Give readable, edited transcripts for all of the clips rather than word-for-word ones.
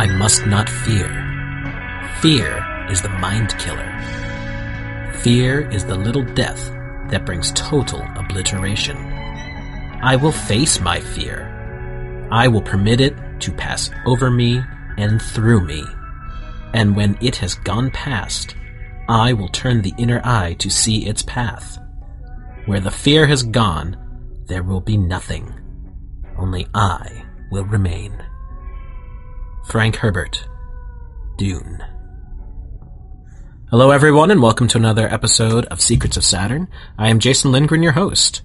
I must not fear. Fear is the mind killer. Fear is the little death that brings total obliteration. I will face my fear. I will permit it to pass over me and through me. And when it has gone past, I will turn the inner eye to see its path. Where the fear has gone, there will be nothing. Only I will remain. Frank Herbert, Dune. Hello everyone, and welcome to another episode of Secrets of Saturn. I am Jason Lindgren, your host.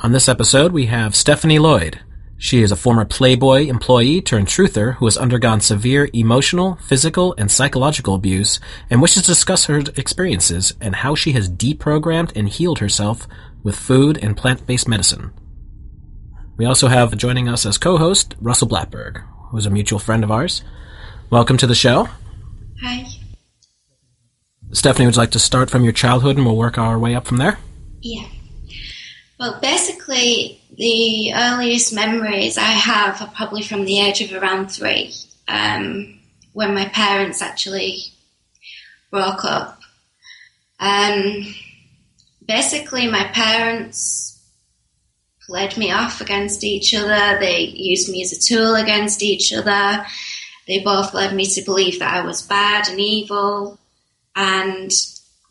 On this episode, we have Stephanie Lloyd. She is a former Playboy employee turned truther who has undergone severe emotional, physical, and psychological abuse and wishes to discuss her experiences and how she has deprogrammed and healed herself with food and plant-based medicine. We also have joining us as co-host Russell Blatberg, who is a mutual friend of ours. Welcome to the show. Hi. Stephanie, would you like to start from your childhood and we'll work our way up from there? Yeah. Well, basically, the earliest memories I have are probably from the age of around 3, when my parents actually broke up. Basically, my parents played me off against each other. They used me as a tool against each other. They both led me to believe that I was bad and evil. And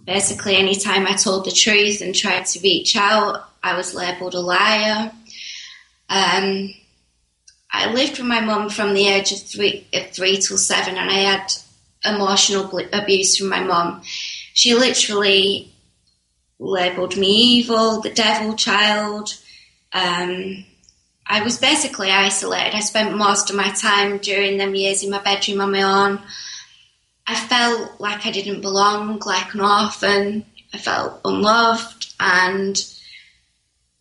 basically, any time I told the truth and tried to reach out, I was labelled a liar. I lived with my mum from the age of 3 till 7, and I had emotional abuse from my mum. She literally labelled me evil, the devil child. I was basically isolated. I spent most of my time during them years in my bedroom on my own. I felt like I didn't belong, like an orphan. I felt unloved, and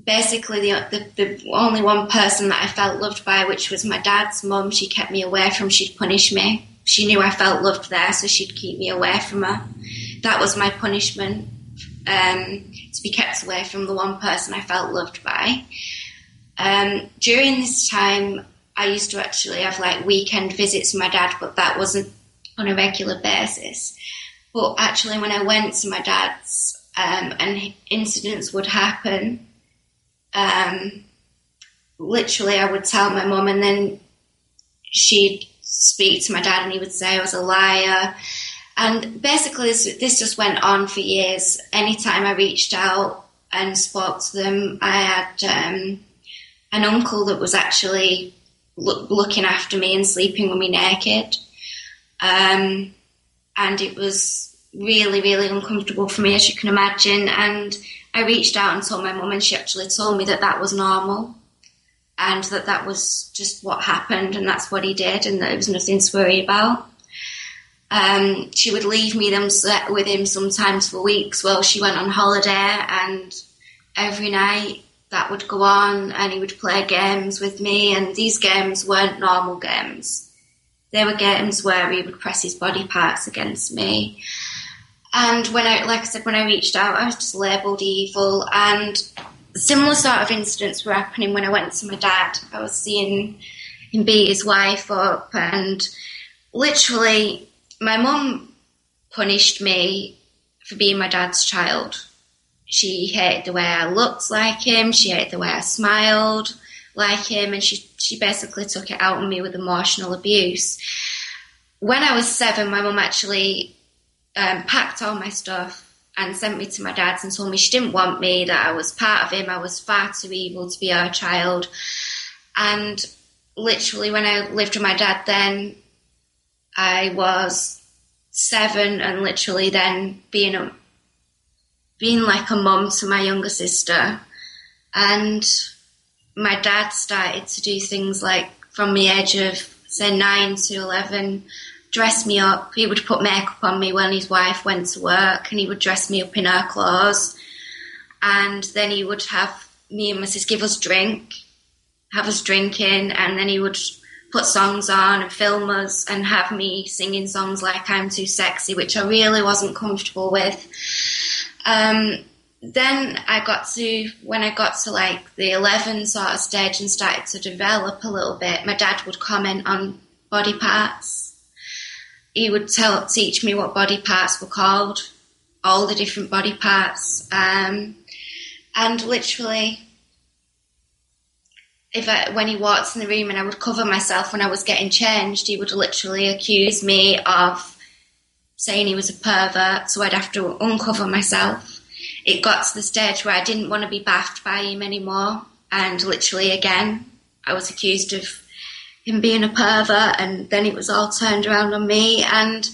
basically, the only one person that I felt loved by, which was my dad's mum, she kept me away from. She'd punish me. She knew I felt loved there, so she'd keep me away from her. That was my punishment, to be kept away from the one person I felt loved by. During this time, I used to actually have like weekend visits with my dad, but that wasn't on a regular basis. But actually, when I went to my dad's, and incidents would happen, literally I would tell my mum, and then she'd speak to my dad and he would say I was a liar. And basically this just went on for years. Anytime I reached out and spoke to them, I had an uncle that was actually looking after me and sleeping with me naked. And it was really, really uncomfortable for me, as you can imagine. And I reached out and told my mum, and she actually told me that that was normal and that was just what happened, and that's what he did, and that it was nothing to worry about. She would leave me with him sometimes for weeks while she went on holiday, and every night that would go on, and he would play games with me, and these games weren't normal games. They were games where he would press his body parts against me. And when I reached out, I was just labelled evil. And similar sort of incidents were happening when I went to my dad. I was seeing him beat his wife up, and literally my mum punished me for being my dad's child. She hated the way I looked like him. She hated the way I smiled like him. And she basically took it out on me with emotional abuse. When I was 7, my mum actually packed all my stuff and sent me to my dad's and told me she didn't want me, that I was part of him, I was far too evil to be her child. And literally, when I lived with my dad then, I was 7, and literally then being like a mum to my younger sister. And my dad started to do things like, from the age of, say, 9 to 11, dress me up. He would put makeup on me when his wife went to work, and he would dress me up in her clothes, and then he would have me and my sister have us drinking, and then he would put songs on and film us and have me singing songs like I'm Too Sexy, which I really wasn't comfortable with. Then when I got to like the 11 sort of stage and started to develop a little bit, my dad would comment on body parts. He would teach me what body parts were called, all the different body parts. And literally, when he walked in the room and I would cover myself when I was getting changed, he would literally accuse me of saying he was a pervert, so I'd have to uncover myself. It got to the stage where I didn't want to be bathed by him anymore, and literally again, I was accused of him being a pervert, and then it was all turned around on me, and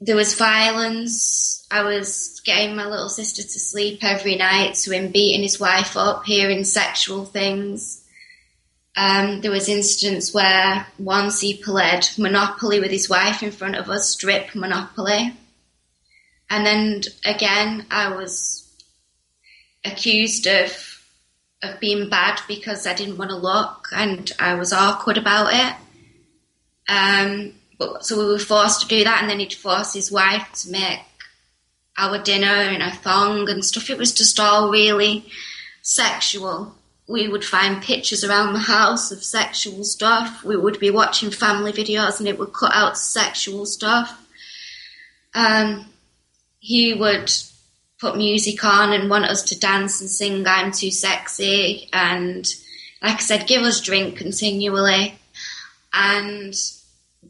there was violence. I was getting my little sister to sleep every night, so him beating his wife up, hearing sexual things. There was incidents where once he played Monopoly with his wife in front of us, strip Monopoly. And then again, I was accused of being bad because I didn't want to look and I was awkward about it. So we were forced to do that, and then he'd force his wife to make our dinner in a thong and stuff. It was just all really sexual. We would find pictures around the house of sexual stuff. We would be watching family videos and it would cut out sexual stuff. He would put music on and want us to dance and sing "I'm Too Sexy", and like I said, give us drink continually. And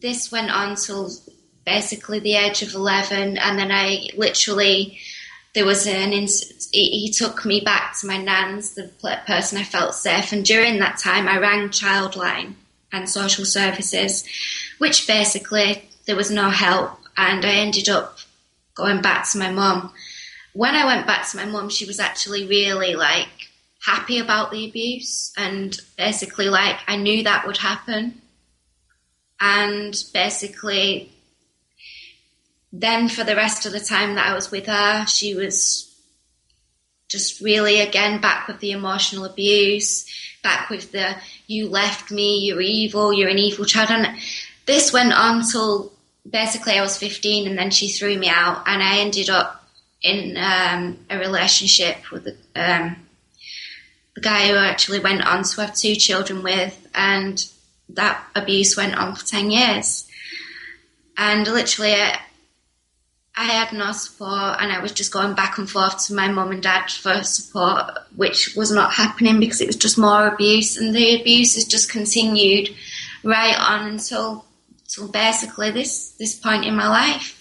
this went on till basically the age of 11, and then I literally, there was an incident, he took me back to my nan's, the person I felt safe, and during that time I rang Childline and social services, which basically there was no help, and I ended up going back to my mum. When I went back to my mum, she was actually really like happy about the abuse, and basically like I knew that would happen. And basically, then for the rest of the time that I was with her, she was just really, again, back with the emotional abuse, back with the, you left me, you're evil, you're an evil child. And this went on till basically I was 15, and then she threw me out, and I ended up in a relationship with the guy who I actually went on to have 2 children with, and that abuse went on for 10 years. And literally I had no support, and I was just going back and forth to my mum and dad for support, which was not happening because it was just more abuse, and the abuse has just continued right on until basically this point in my life.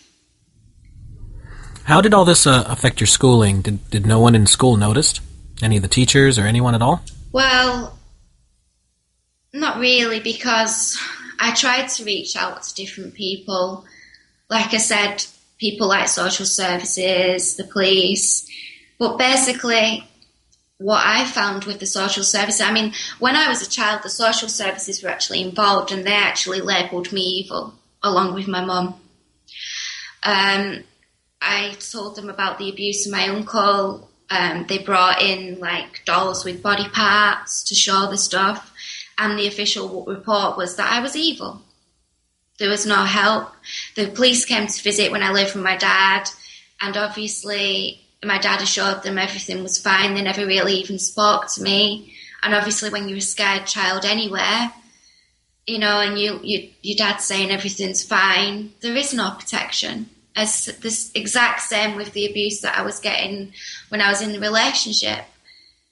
How did all this affect your schooling? Did no one in school notice? Any of the teachers or anyone at all? Well, not really, because I tried to reach out to different people. Like I said, people like social services, the police. But basically, what I found with the social services, I mean, when I was a child, the social services were actually involved, and they actually labelled me evil, along with my mum. I told them about the abuse of my uncle. They brought in, like, dolls with body parts to show the stuff. And the official report was that I was evil. There was no help. The police came to visit when I lived with my dad, and obviously my dad assured them everything was fine. They never really even spoke to me. And obviously when you're a scared child anywhere, you know, and your dad's saying everything's fine, there is no protection. As this exact same with the abuse that I was getting when I was in the relationship.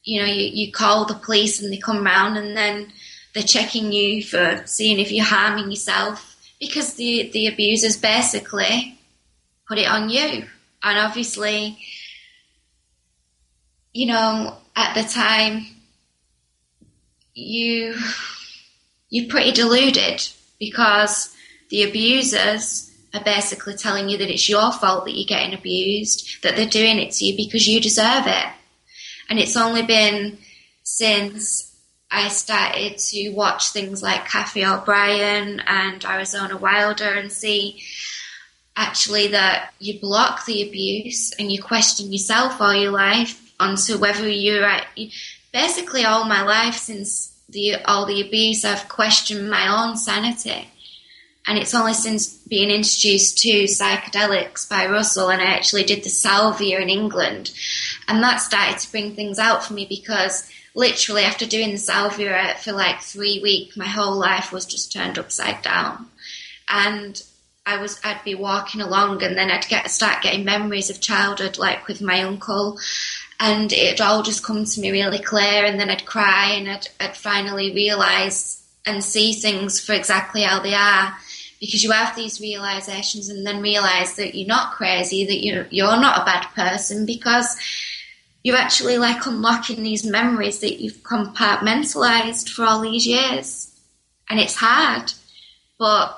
You know, you call the police and they come round, and then they're checking you for seeing if you're harming yourself, because the abusers basically put it on you. And obviously, you know, at the time, you're pretty deluded, because the abusers are basically telling you that it's your fault that you're getting abused, that they're doing it to you because you deserve it. And it's only been since I started to watch things like Kathy O'Brien and Arizona Wilder and see actually that you block the abuse and you question yourself all your life onto whether you're right. Basically all my life since all the abuse, I've questioned my own sanity. And it's only since being introduced to psychedelics by Russell, and I actually did the salvia in England, and that started to bring things out for me, because literally after doing the salvia for like 3 weeks, my whole life was just turned upside down. And I'd be walking along, and then I'd start getting memories of childhood, like with my uncle, and it'd all just come to me really clear. And then I'd cry, and I'd finally realise and see things for exactly how they are, because you have these realisations and then realise that you're not crazy, that you're not a bad person, because you're actually like unlocking these memories that you've compartmentalised for all these years. And it's hard, but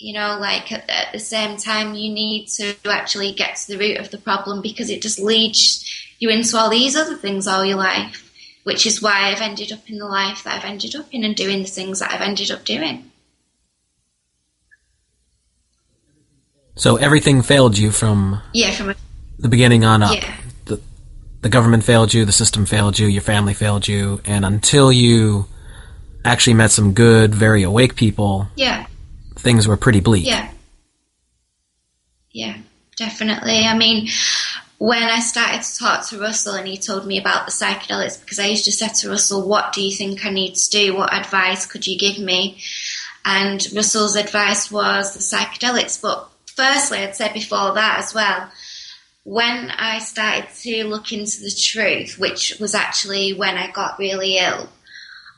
you know, like at the same time, you need to actually get to the root of the problem, because it just leads you into all these other things all your life, which is why I've ended up in the life that I've ended up in and doing the things that I've ended up doing. So everything failed you from the beginning on up. Yeah. The government failed you, the system failed you, your family failed you, and until you actually met some good, very awake people, yeah, things were pretty bleak. Yeah. Yeah, definitely. I mean, when I started to talk to Russell and he told me about the psychedelics, because I used to say to Russell, what do you think I need to do? What advice could you give me? And Russell's advice was the psychedelics. But firstly, I'd said before that as well, when I started to look into the truth, which was actually when I got really ill,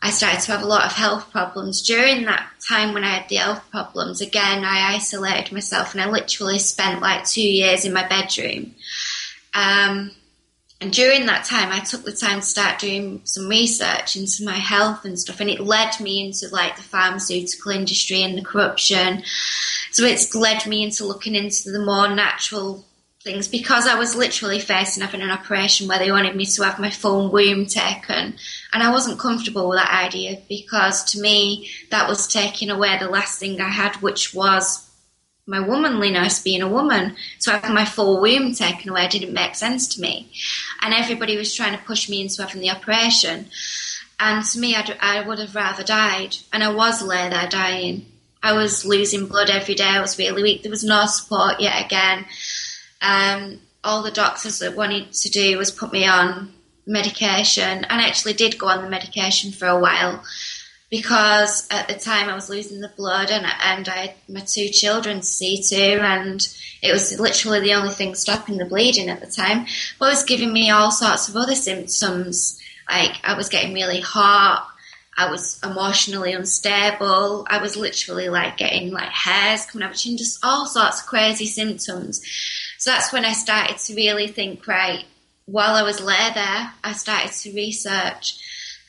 I started to have a lot of health problems. During that time when I had the health problems, again, I isolated myself, and I literally spent like 2 years in my bedroom. And during that time, I took the time to start doing some research into my health and stuff, and it led me into like the pharmaceutical industry and the corruption. So it's led me into looking into the more natural things, because I was literally facing having an operation where they wanted me to have my full womb taken, and I wasn't comfortable with that idea, because to me that was taking away the last thing I had, which was my womanliness, being a woman. So having my full womb taken away didn't make sense to me, and everybody was trying to push me into having the operation, and to me I would have rather died. And I was lay there dying, I was losing blood every day, I was really weak, there was no support yet again. All the doctors that wanted to do was put me on medication, and I actually did go on the medication for a while, because at the time I was losing the blood, and I had my 2 children to see to, and it was literally the only thing stopping the bleeding at the time. But it was giving me all sorts of other symptoms, like I was getting really hot, I was emotionally unstable, I was literally like getting like hairs coming out of my chin, just all sorts of crazy symptoms. So that's when I started to really think, right, while I was lay there, I started to research,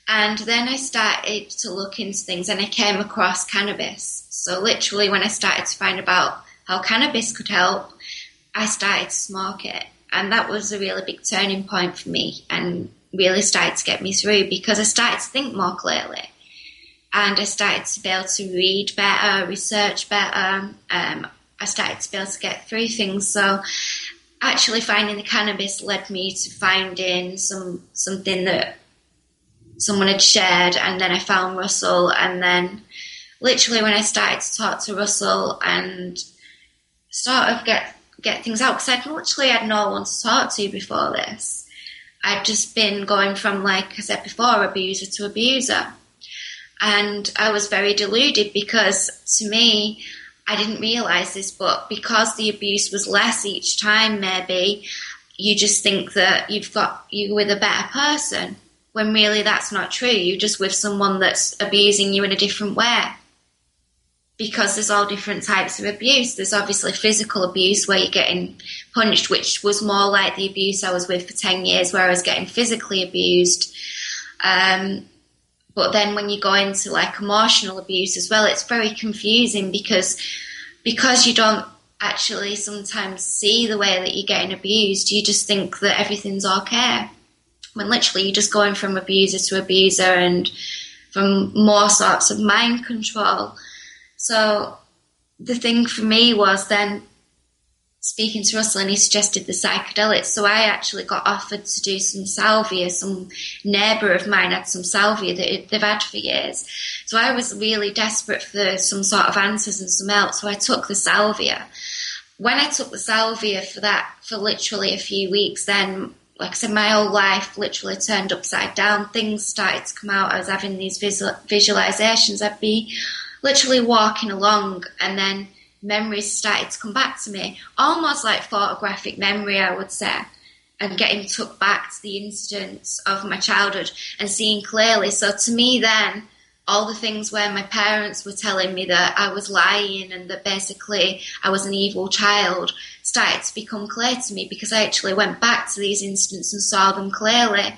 and then I started to look into things, and I came across cannabis. So literally when I started to find about how cannabis could help, I started to smoke it, and that was a really big turning point for me, and really started to get me through, because I started to think more clearly, and I started to be able to read better, research better. I started to be able to get through things. So actually finding the cannabis led me to finding something that someone had shared, and then I found Russell, and then literally when I started to talk to Russell and sort of get things out, because I literally had no one to talk to before this. I'd just been going from, like I said before, abuser to abuser. And I was very deluded, because to me, I didn't realise this, but because the abuse was less each time, maybe, you just think that you're with a better person, when really that's not true. You're just with someone that's abusing you in a different way, because there's all different types of abuse. There's obviously physical abuse where you're getting punched, which was more like the abuse I was with for 10 years where I was getting physically abused. But then when you go into like emotional abuse as well, it's very confusing because you don't actually sometimes see the way that you're getting abused. You just think that everything's okay, when literally you're just going from abuser to abuser and from more sorts of mind control. So the thing for me was then speaking to Russell, and he suggested the psychedelics. So I actually got offered to do some salvia. Some neighbour of mine had some salvia that they've had for years. So I was really desperate for some sort of answers and some help. So I took the salvia. When I took the salvia for literally a few weeks, then like I said, my whole life literally turned upside down. Things started to come out. I was having these visualizations. I'd be literally walking along, and then memories started to come back to me, almost like photographic memory, I would say, and getting took back to the incidents of my childhood and seeing clearly. So to me then, all the things where my parents were telling me that I was lying and that basically I was an evil child started to become clear to me, because I actually went back to these incidents and saw them clearly.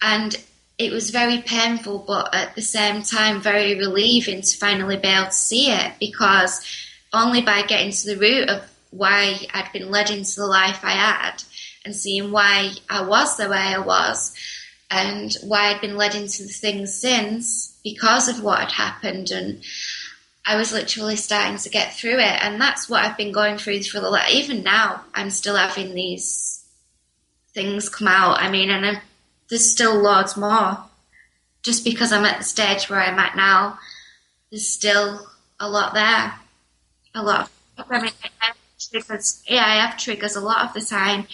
And it was very painful, but at the same time very relieving to finally be able to see it, because only by getting to the root of why I'd been led into the life I had and seeing why I was the way I was and why I'd been led into the things since because of what had happened. And I was literally starting to get through it. And that's what I've been going through for the last, even now, I'm still having these things come out. I mean, and there's still loads more. Just because I'm at the stage where I'm at now, there's still a lot there. A lot. I mean, I have triggers. Yeah, I have triggers a lot of the time.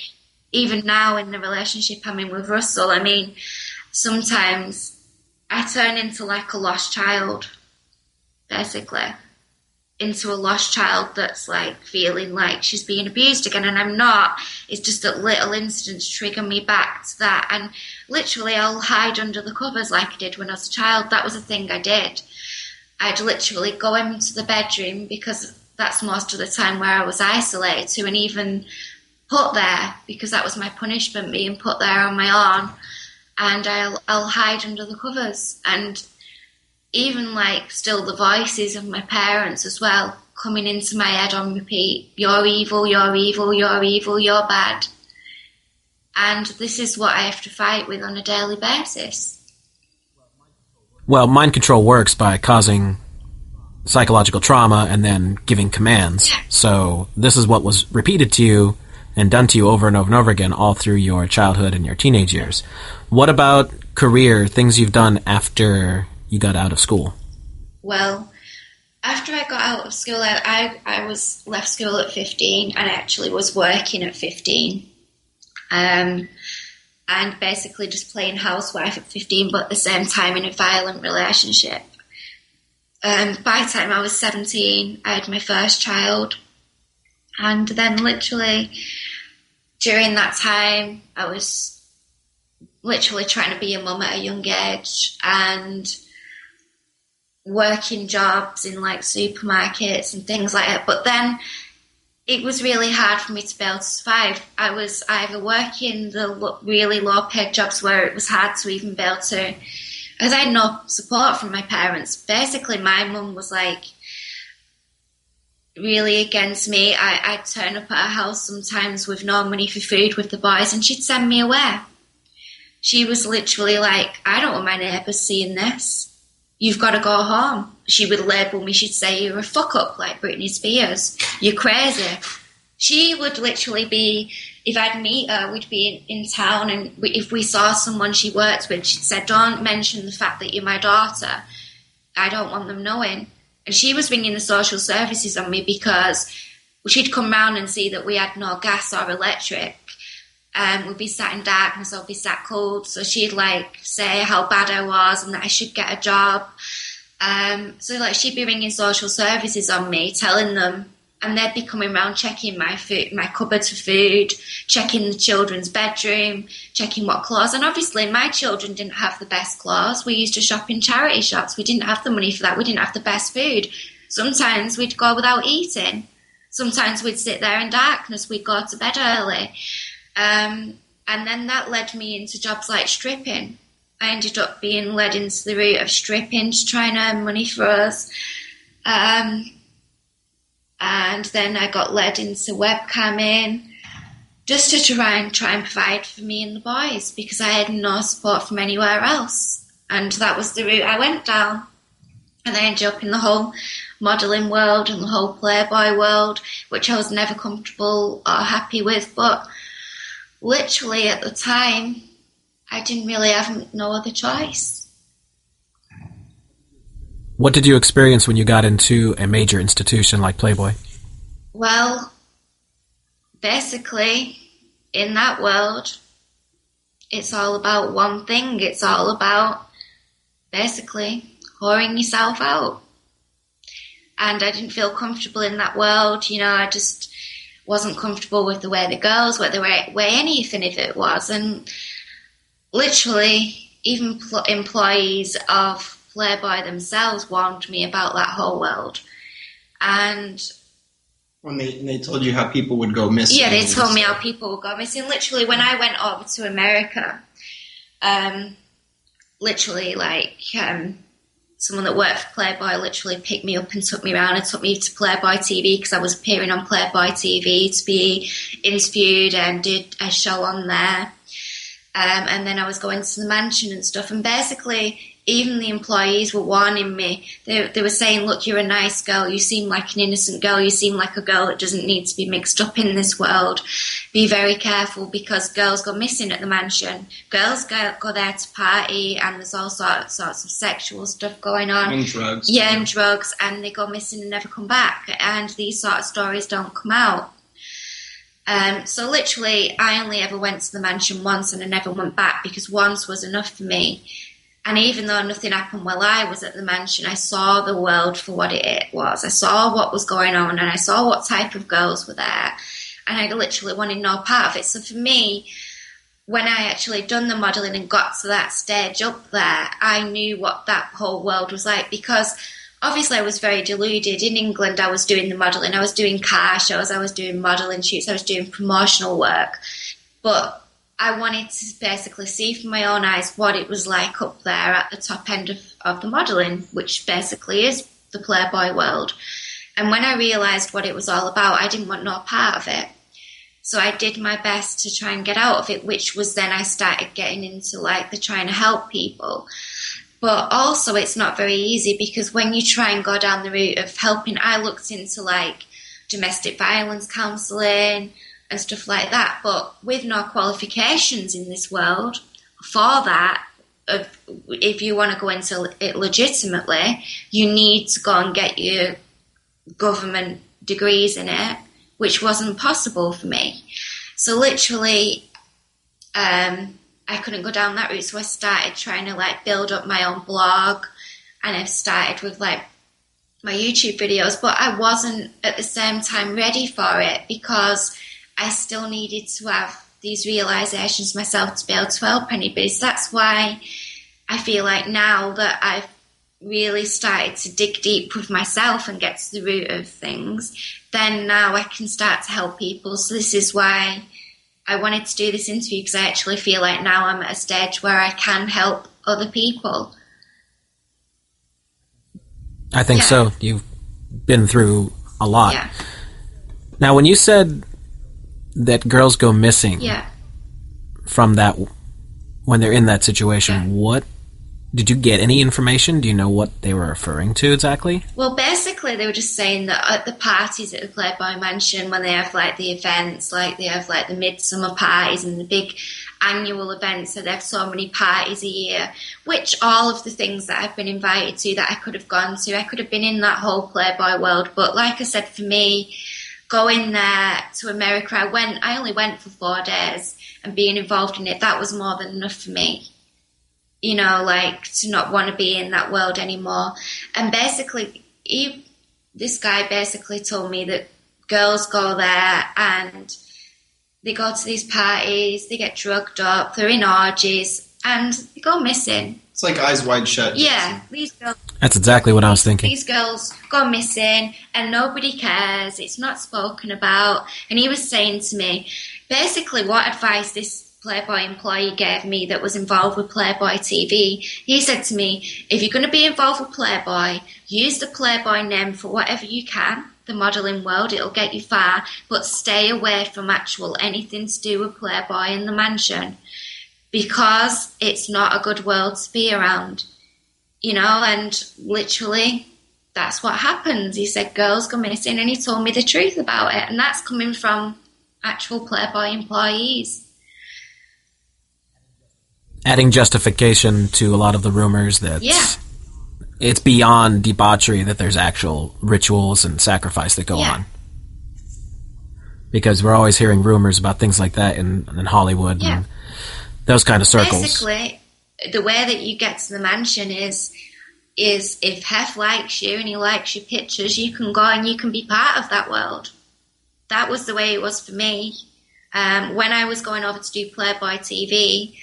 Even now in the relationship I'm in with Russell, I mean, sometimes I turn into like a lost child, basically, into a lost child that's like feeling like she's being abused again, and I'm not. It's just that little incidents trigger me back to that, and literally I'll hide under the covers like I did when I was a child. That was a thing I did. I'd literally go into the bedroom because that's most of the time where I was isolated to, and even put there, because that was my punishment, being put there on my own. And I'll hide under the covers, and even like still the voices of my parents as well coming into my head on repeat, you're evil, you're evil, you're evil, you're bad. And this is what I have to fight with on a daily basis. Well, mind control works by causing psychological trauma and then giving commands. Yeah. So this is what was repeated to you and done to you over and over and over again all through your childhood and your teenage years. What about career, things you've done after you got out of school? Well, after I got out of school, I was left school at 15, and I actually was working at 15, and basically just playing housewife at 15, but at the same time in a violent relationship. By the time I was 17, I had my first child. And then literally during that time, I was literally trying to be a mum at a young age and working jobs in like supermarkets and things like that. But then it was really hard for me to be able to survive. I was either working the really low paid jobs where it was hard to even be able to, because I had no support from my parents. Basically, my mum was like, really against me. I'd turn up at her house sometimes with no money for food with the boys, and she'd send me away. She was literally like, I don't want my neighbours seeing this. You've got to go home. She would label me. She'd say, you're a fuck-up, like Britney Spears. You're crazy. She would literally be, if I'd meet her, we'd be in town, and if we saw someone she worked with, she'd say, don't mention the fact that you're my daughter. I don't want them knowing. And she was ringing the social services on me because she'd come round and see that we had no gas or electric. We'd be sat in darkness, I'd be sat cold. So she'd like say how bad I was and that I should get a job. So like she'd be ringing social services on me, telling them, and they'd be coming round checking my food, my cupboard for food, checking the children's bedroom, checking what clothes. And obviously my children didn't have the best clothes. We used to shop in charity shops. We didn't have the money for that. We didn't have the best food. Sometimes we'd go without eating. Sometimes we'd sit there in darkness. We'd go to bed early. And then that led me into jobs like stripping. I ended up being led into the route of stripping to try and earn money for us. And then I got led into webcamming just to try and provide for me and the boys, because I had no support from anywhere else. And that was the route I went down. And I ended up in the whole modelling world and the whole Playboy world, which I was never comfortable or happy with. But literally at the time, I didn't really have no other choice. What did you experience when you got into a major institution like Playboy? Well, basically, in that world, it's all about one thing. It's all about basically whoring yourself out. And I didn't feel comfortable in that world. You know, I just wasn't comfortable with the way the girls were, the way anything if it was. And literally, even employees of Playboy themselves warned me about that whole world. And when they told you how people would go missing. Yeah, they told me how people would go missing. Literally, when I went over to America, literally, like, someone that worked for Playboy literally picked me up and took me around and took me to Playboy TV because I was appearing on Playboy TV to be interviewed and did a show on there. And then I was going to the mansion and stuff. And basically, even the employees were warning me. They were saying, look, you're a nice girl. You seem like an innocent girl. You seem like a girl that doesn't need to be mixed up in this world. Be very careful because girls go missing at the mansion. Girls go there to party and there's all sorts of sexual stuff going on. And drugs. Yeah, and drugs. And they go missing and never come back. And these sort of stories don't come out. So literally, I only ever went to the mansion once and I never went back because once was enough for me. And even though nothing happened while I was at the mansion, I saw the world for what it was. I saw what was going on and I saw what type of girls were there. And I literally wanted no part of it. So for me, when I actually done the modelling and got to that stage up there, I knew what that whole world was like because obviously I was very deluded. In England, I was doing the modelling. I was doing car shows. I was doing modelling shoots. I was doing promotional work. But I wanted to basically see from my own eyes what it was like up there at the top end of the modelling, which basically is the Playboy world. And when I realised what it was all about, I didn't want no part of it. So I did my best to try and get out of it, which was then I started getting into like the trying to help people. But also it's not very easy because when you try and go down the route of helping, I looked into like domestic violence counselling and stuff like that, but with no qualifications in this world for that, if you want to go into it legitimately, you need to go and get your government degrees in it, which wasn't possible for me. So literally, I couldn't go down that route, so I started trying to like build up my own blog, and I've started with like my YouTube videos, but I wasn't at the same time ready for it because I still needed to have these realizations myself to be able to help anybody. So that's why I feel like now that I've really started to dig deep with myself and get to the root of things, then now I can start to help people. So this is why I wanted to do this interview, because I actually feel like now I'm at a stage where I can help other people. I think so. You've been through a lot. Yeah. Now, when you said that girls go missing from that when they're in that situation, what did you get? Any information? Do you know what they were referring to exactly? Well, basically they were just saying that at the parties at the Playboy Mansion, when they have like the events, like they have like the midsummer parties and the big annual events, so they have so many parties a year, which all of the things that I've been invited to that I could have gone to, I could have been in that whole Playboy world. But like I said, for me, going there to America, I only went for 4 days, and being involved in it, that was more than enough for me. You know, like, to not want to be in that world anymore. And basically, this guy basically told me that girls go there and they go to these parties, they get drugged up, they're in orgies, and they go missing. It's like Eyes Wide Shut. Yeah, these girls. That's exactly what I was thinking. These girls go missing and nobody cares. It's not spoken about. And he was saying to me, basically what advice this Playboy employee gave me that was involved with Playboy TV, he said to me, if you're going to be involved with Playboy, use the Playboy name for whatever you can, the modelling world, it'll get you far, but stay away from actual anything to do with Playboy in the mansion because it's not a good world to be around. You know, and literally that's what happens. He said girls go missing and he told me the truth about it. And that's coming from actual Playboy employees. Adding justification to a lot of the rumors that it's beyond debauchery, that there's actual rituals and sacrifice that go on. Because we're always hearing rumors about things like that in Hollywood and those kind of circles. Basically, the way that you get to the mansion is if Hef likes you and he likes your pictures, you can go and you can be part of that world. That was the way it was for me. When I was going over to do Playboy TV,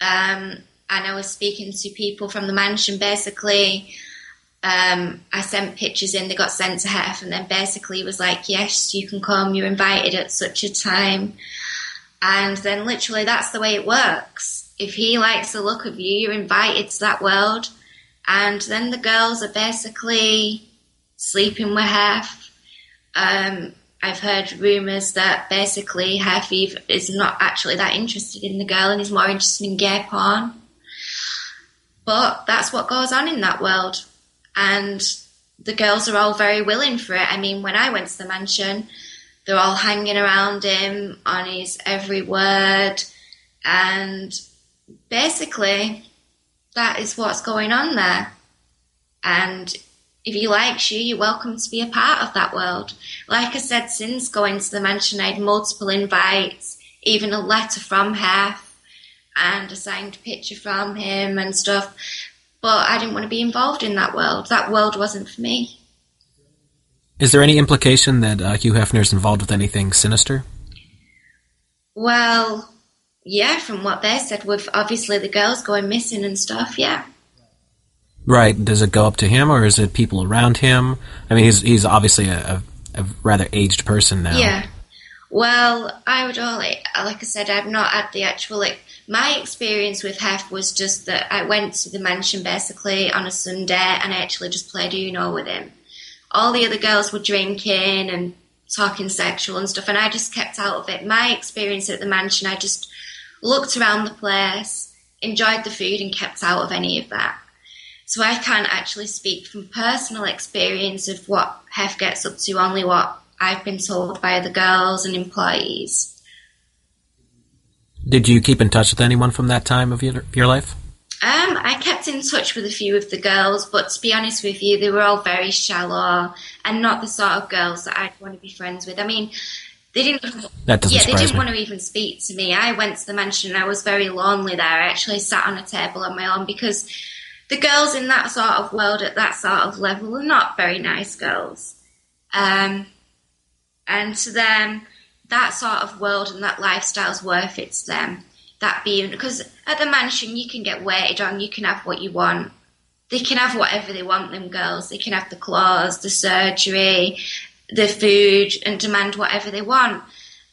and I was speaking to people from the mansion, basically, I sent pictures in, they got sent to Hef, and then basically he was like, yes, you can come, you're invited at such a time. And then literally that's the way it works. If he likes the look of you, you're invited to that world. And then the girls are basically sleeping with Hef. I've heard rumours that basically Hef is not actually that interested in the girl and is more interested in gay porn. But that's what goes on in that world. And the girls are all very willing for it. I mean, when I went to the mansion, they're all hanging around him on his every word. And basically, that is what's going on there. And if he likes you, you're welcome to be a part of that world. Like I said, since going to the mansion, I had multiple invites, even a letter from Hef and a signed picture from him and stuff. But I didn't want to be involved in that world. That world wasn't for me. Is there any implication that Hugh Hefner's involved with anything sinister? Well, yeah, from what they said, with obviously the girls going missing and stuff, yeah. Right. Does it go up to him, or is it people around him? I mean, he's obviously a rather aged person now. Yeah. Well, I would only, like I said, I've not had the actual, my experience with Hef was just that I went to the mansion basically on a Sunday and I actually just played Uno with him. All the other girls were drinking and talking sexual and stuff, and I just kept out of it. My experience at the mansion, I just looked around the place, enjoyed the food and kept out of any of that. So I can't actually speak from personal experience of what Hef gets up to, only what I've been told by the girls and employees. Did you keep in touch with anyone from that time of your life? I kept in touch with a few of the girls, but to be honest with you, they were all very shallow and not the sort of girls that I'd want to be friends with. I mean, they didn't want to even speak to me. I went to the mansion and I was very lonely there. I actually sat on a table on my own because the girls in that sort of world at that sort of level are not very nice girls. And to them, that sort of world and that lifestyle's worth it to them. That being, because at the mansion you can get waited on, you can have what you want. They can have whatever they want, them girls. They can have the clothes, the surgery, the food, and demand whatever they want.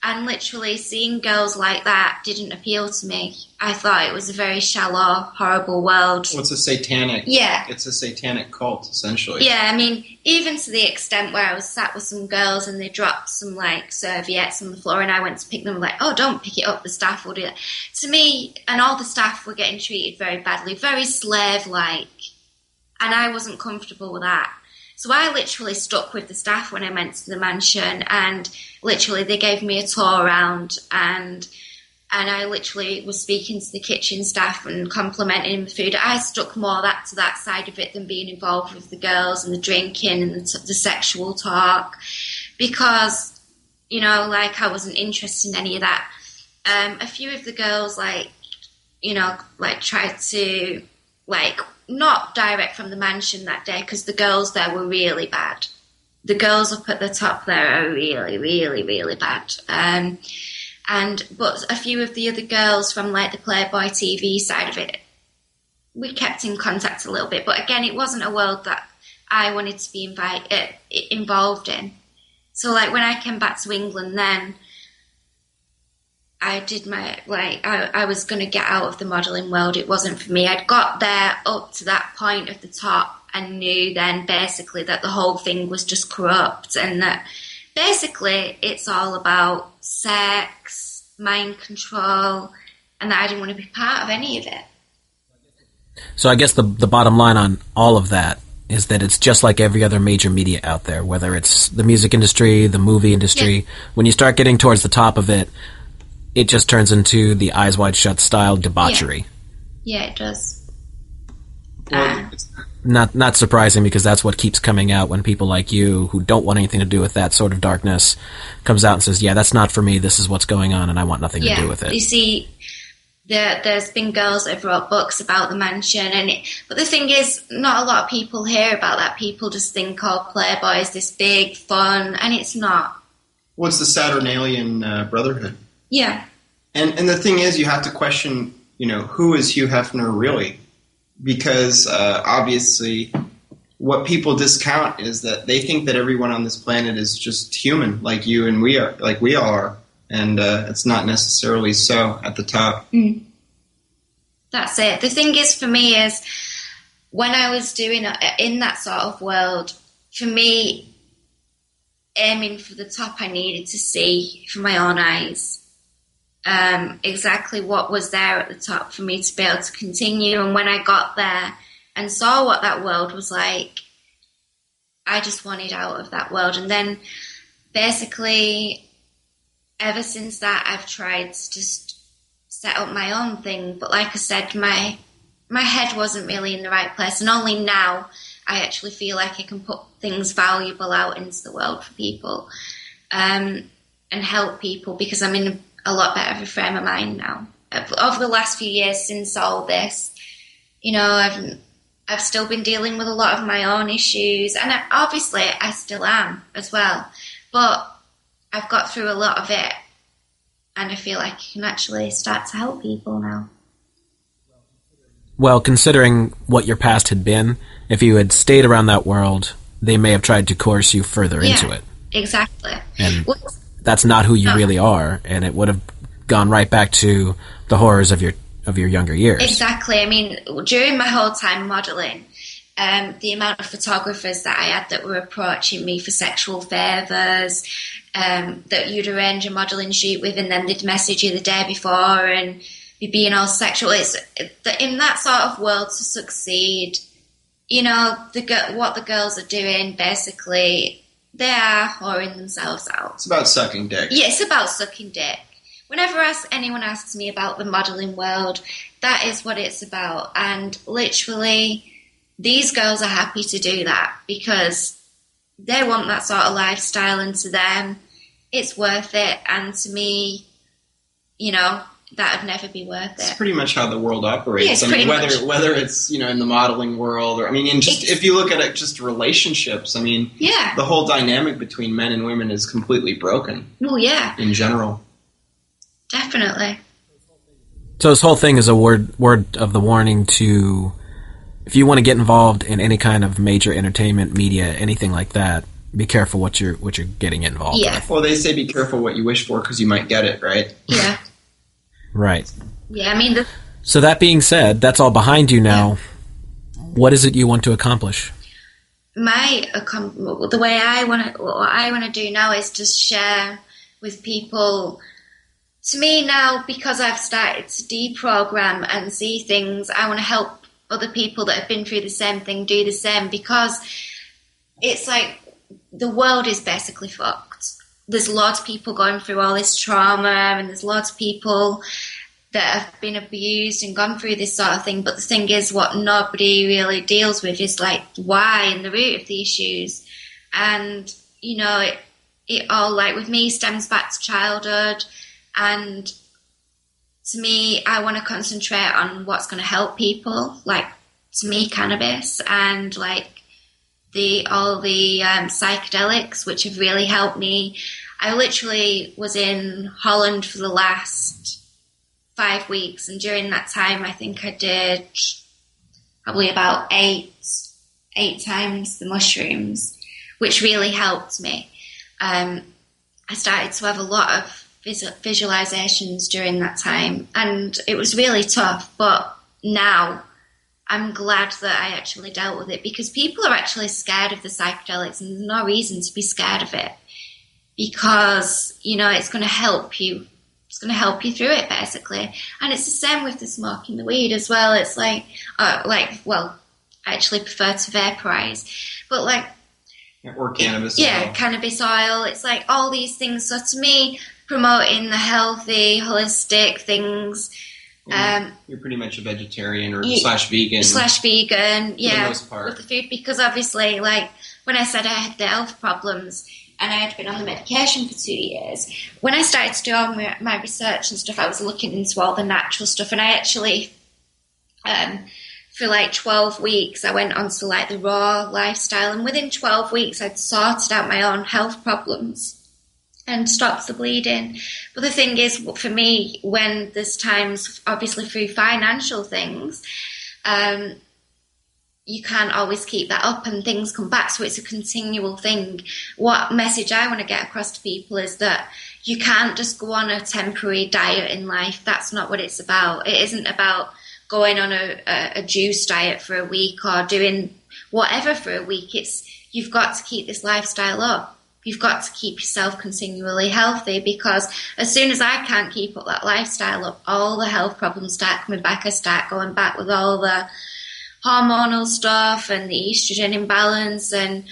And literally seeing girls like that didn't appeal to me. I thought it was a very shallow, horrible world. Well, it's a satanic cult, essentially. Yeah, I mean, even to the extent where I was sat with some girls and they dropped some, serviettes on the floor and I went to pick them, oh, don't pick it up, the staff will do that. To me, and all the staff were getting treated very badly, very slave-like, and I wasn't comfortable with that. So I literally stuck with the staff when I went to the mansion, and literally they gave me a tour around, and I literally was speaking to the kitchen staff and complimenting the food. I stuck more to that side of it than being involved with the girls and the drinking and the sexual talk, because, I wasn't interested in any of that. A few of the girls, tried to, not direct from the mansion that day, because the girls there were really bad. The girls up at the top there are really, really, really bad. But a few of the other girls from the Playboy TV side of it, we kept in contact a little bit. But again, it wasn't a world that I wanted to be involved in. So when I came back to England then, I did I was going to get out of the modelling world. It wasn't for me. I'd got there up to that point of the top and knew then basically that the whole thing was just corrupt and that basically it's all about sex, mind control, and that I didn't want to be part of any of it. So I guess the bottom line on all of that is that it's just like every other major media out there, whether it's the music industry, the movie industry. Yeah. When you start getting towards the top of it, it just turns into the Eyes Wide Shut style debauchery. Yeah, it does. Not surprising, because that's what keeps coming out when people like you, who don't want anything to do with that sort of darkness, comes out and says, yeah, that's not for me, this is what's going on, and I want nothing to do with it. You see, There's been girls that have wrote books about the mansion, but the thing is, not a lot of people hear about that. People just think, oh, Playboy is this big fun, and it's not. Well, it's the Saturnalian brotherhood. Yeah. And the thing is, you have to question, who is Hugh Hefner really? Because obviously, what people discount is that they think that everyone on this planet is just human, like you and we are, like we all are. And it's not necessarily so at the top. Mm. That's it. The thing is, for me, is when I was doing in that sort of world, for me, aiming for the top, I needed to see from my own eyes exactly what was there at the top for me to be able to continue. And when I got there and saw what that world was like, I just wanted out of that world. And then basically, ever since that, I've tried to just set up my own thing. But like I said, my head wasn't really in the right place. And only now I actually feel like I can put things valuable out into the world for people and help people, because I'm in a lot better of a frame of mind now. Over the last few years since all this, I've still been dealing with a lot of my own issues. And obviously I still am as well. But I've got through a lot of it, and I feel like I can actually start to help people now. Well, considering what your past had been, if you had stayed around that world, they may have tried to coerce you further into it. Exactly. And that's not who you really are, and it would have gone right back to the horrors of your younger years. Exactly. I mean, during my whole time modeling, the amount of photographers that I had that were approaching me for sexual favors, that you'd arrange a modelling shoot with, and then they'd message you the day before and be being all sexual. It's in that sort of world to succeed, what the girls are doing, basically, they are whoring themselves out. It's about sucking dick. Yeah, it's about sucking dick. Whenever anyone asks me about the modelling world, that is what it's about. And literally, these girls are happy to do that because they want that sort of lifestyle, and to them, it's worth it. And to me, that would never be worth it. It's pretty much how the world operates. Yeah, it's whether it's in the modeling world, or if you look at it, just relationships. The whole dynamic between men and women is completely broken. Well, yeah, in general, definitely. So this whole thing is a word of the warning to. If you want to get involved in any kind of major entertainment, media, anything like that, be careful what you're getting involved with. Well, they say be careful what you wish for because you might get it, right? Yeah. Right. Yeah, so that being said, that's all behind you now. Yeah. What is it you want to accomplish? The way I want to do now is just share with people. To me now, because I've started to deprogram and see things, I want to help other people that have been through the same thing do the same, because it's like the world is basically fucked. There's lots of people going through all this trauma, and there's lots of people that have been abused and gone through this sort of thing. But the thing is, what nobody really deals with is like why and the root of the issues. And, it all, like with me, stems back to childhood. And to me, I want to concentrate on what's going to help people, like, to me, cannabis and, like, all the psychedelics, which have really helped me. I literally was in Holland for the last 5 weeks, and during that time I think I did probably about eight times the mushrooms, which really helped me. I started to have a lot of visualizations during that time, and it was really tough, but now I'm glad that I actually dealt with it, because people are actually scared of the psychedelics, and there's no reason to be scared of it, because it's going to help you through it, basically. And it's the same with the smoking the weed as well. It's like I actually prefer to vaporize, but like, or cannabis oil. Cannabis oil, it's like all these things. So to me, promoting the healthy, holistic things. You're pretty much a vegetarian or slash vegan. Slash vegan, yeah, for the most part. With the food, because obviously, like, when I said I had the health problems, and I had been on the medication for 2 years. When I started to do all my research and stuff, I was looking into all the natural stuff, and I actually, for like 12 weeks, I went on to like the raw lifestyle, and within 12 weeks, I'd sorted out my own health problems and stopped the bleeding. But the thing is, for me, when there's times, obviously through financial things, you can't always keep that up and things come back. So it's a continual thing. What message I want to get across to people is that you can't just go on a temporary diet in life. That's not what it's about. It isn't about going on a juice diet for a week or doing whatever for a week. It's, you've got to keep this lifestyle up. You've got to keep yourself continually healthy, because as soon as I can't keep up that lifestyle up, all the health problems start coming back. I start going back with all the hormonal stuff and the estrogen imbalance and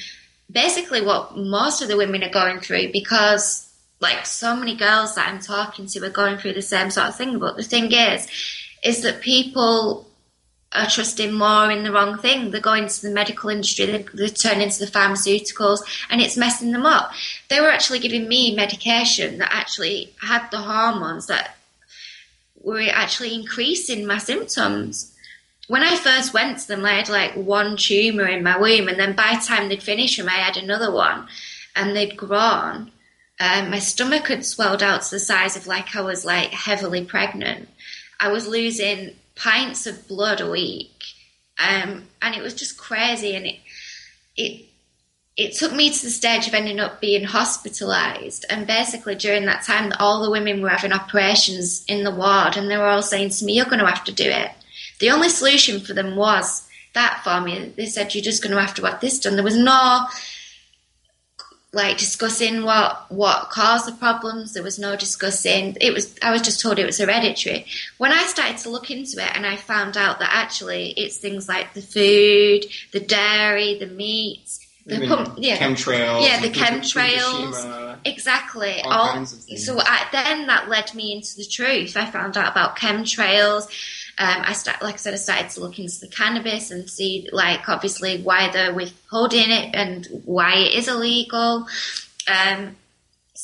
basically what most of the women are going through, because like so many girls that I'm talking to are going through the same sort of thing. But the thing is that people are trusting more in the wrong thing. They're going to the medical industry, they're turning into the pharmaceuticals, and it's messing them up. They were actually giving me medication that actually had the hormones that were actually increasing my symptoms. When I first went to them, I had like one tumour in my womb, and then by the time they'd finish them, I had another one, and they'd grown. My stomach had swelled out to the size of like I was like heavily pregnant. I was losing pints of blood a week, and it was just crazy. And it took me to the stage of ending up being hospitalised. And basically during that time, all the women were having operations in the ward, and they were all saying to me, "You're going to have to do it." The only solution for them was that for me. They said, "You're just going to have to have this done." There was no like discussing what caused the problems. There was no discussing. I was just told it was hereditary. When I started to look into it, and I found out that actually it's things like the food, the dairy, the meat, chemtrails. Yeah, the chemtrails. Exactly. So then that led me into the truth. I found out about chemtrails. I started to look into the cannabis and see, like, obviously why they're withholding it and why it is illegal. So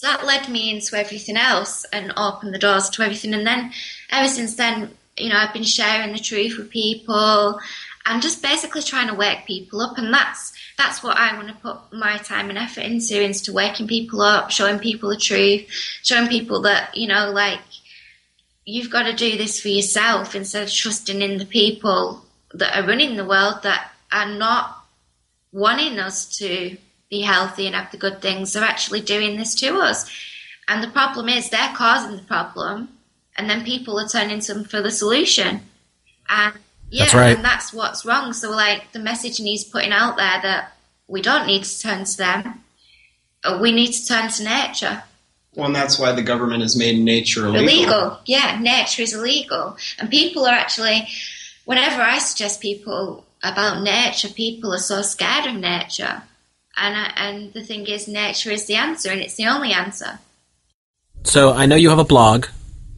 that led me into everything else and opened the doors to everything. And then ever since then, you know, I've been sharing the truth with people and just basically trying to wake people up. And that's what I want to put my time and effort into, is to waking people up, showing people the truth, showing people that, you know, like, you've got to do this for yourself instead of trusting in the people that are running the world that are not wanting us to be healthy and have the good things. They're actually doing this to us. And the problem is they're causing the problem, and then people are turning to them for the solution. And yeah, that's right. And that's what's wrong. So like the message needs putting out there that we don't need to turn to them. We need to turn to nature. Well, and that's why the government has made nature illegal. Yeah, nature is illegal. And people are actually, whenever I suggest people about nature, people are so scared of nature. And the thing is, nature is the answer, and it's the only answer. So I know you have a blog,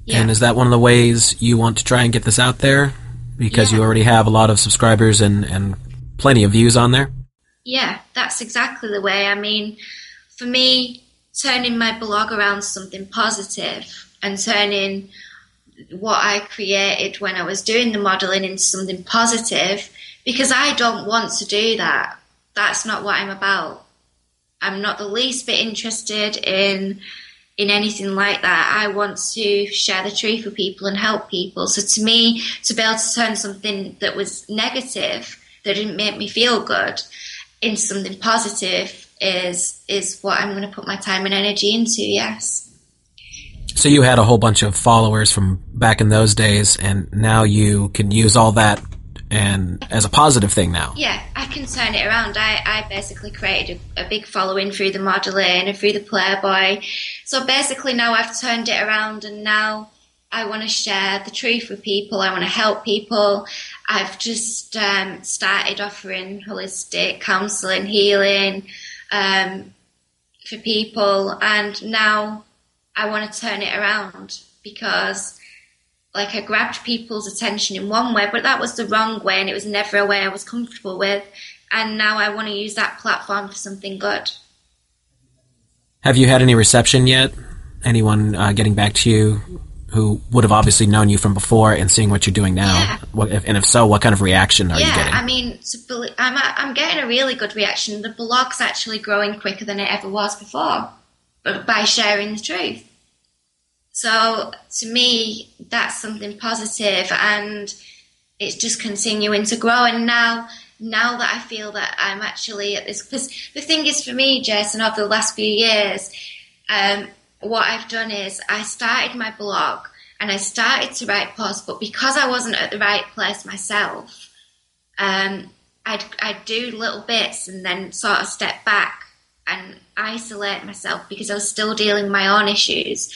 and is that one of the ways you want to try and get this out there? Because you already have a lot of subscribers and plenty of views on there? Yeah, that's exactly the way. I mean, for me, turning my blog around to something positive and turning what I created when I was doing the modelling into something positive, because I don't want to do that. That's not what I'm about. I'm not the least bit interested in anything like that. I want to share the truth with people and help people. So to me, to be able to turn something that was negative, that didn't make me feel good, into something positive is what I'm going to put my time and energy into, yes. So you had a whole bunch of followers from back in those days, and now you can use all that and as a positive thing now. Yeah, I can turn it around. I basically created a big following through the modelling and through the Playboy. So basically now I've turned it around, and now I want to share the truth with people. I want to help people. I've just started offering holistic counselling, healing, for people, and now I want to turn it around, because like I grabbed people's attention in one way, but that was the wrong way, and it was never a way I was comfortable with, and now I want to use that platform for something good. Have you had any reception yet? Anyone getting back to you who would have obviously known you from before and seeing what you're doing now? Yeah. And if so, what kind of reaction are you getting? Yeah, I mean, I'm getting a really good reaction. The blog's actually growing quicker than it ever was before by sharing the truth. So to me, that's something positive, and it's just continuing to grow. And now that I feel that I'm actually at this, because the thing is for me, Jason, over the last few years, what I've done is I started my blog and I started to write posts, but because I wasn't at the right place myself, I'd do little bits and then sort of step back and isolate myself because I was still dealing with my own issues.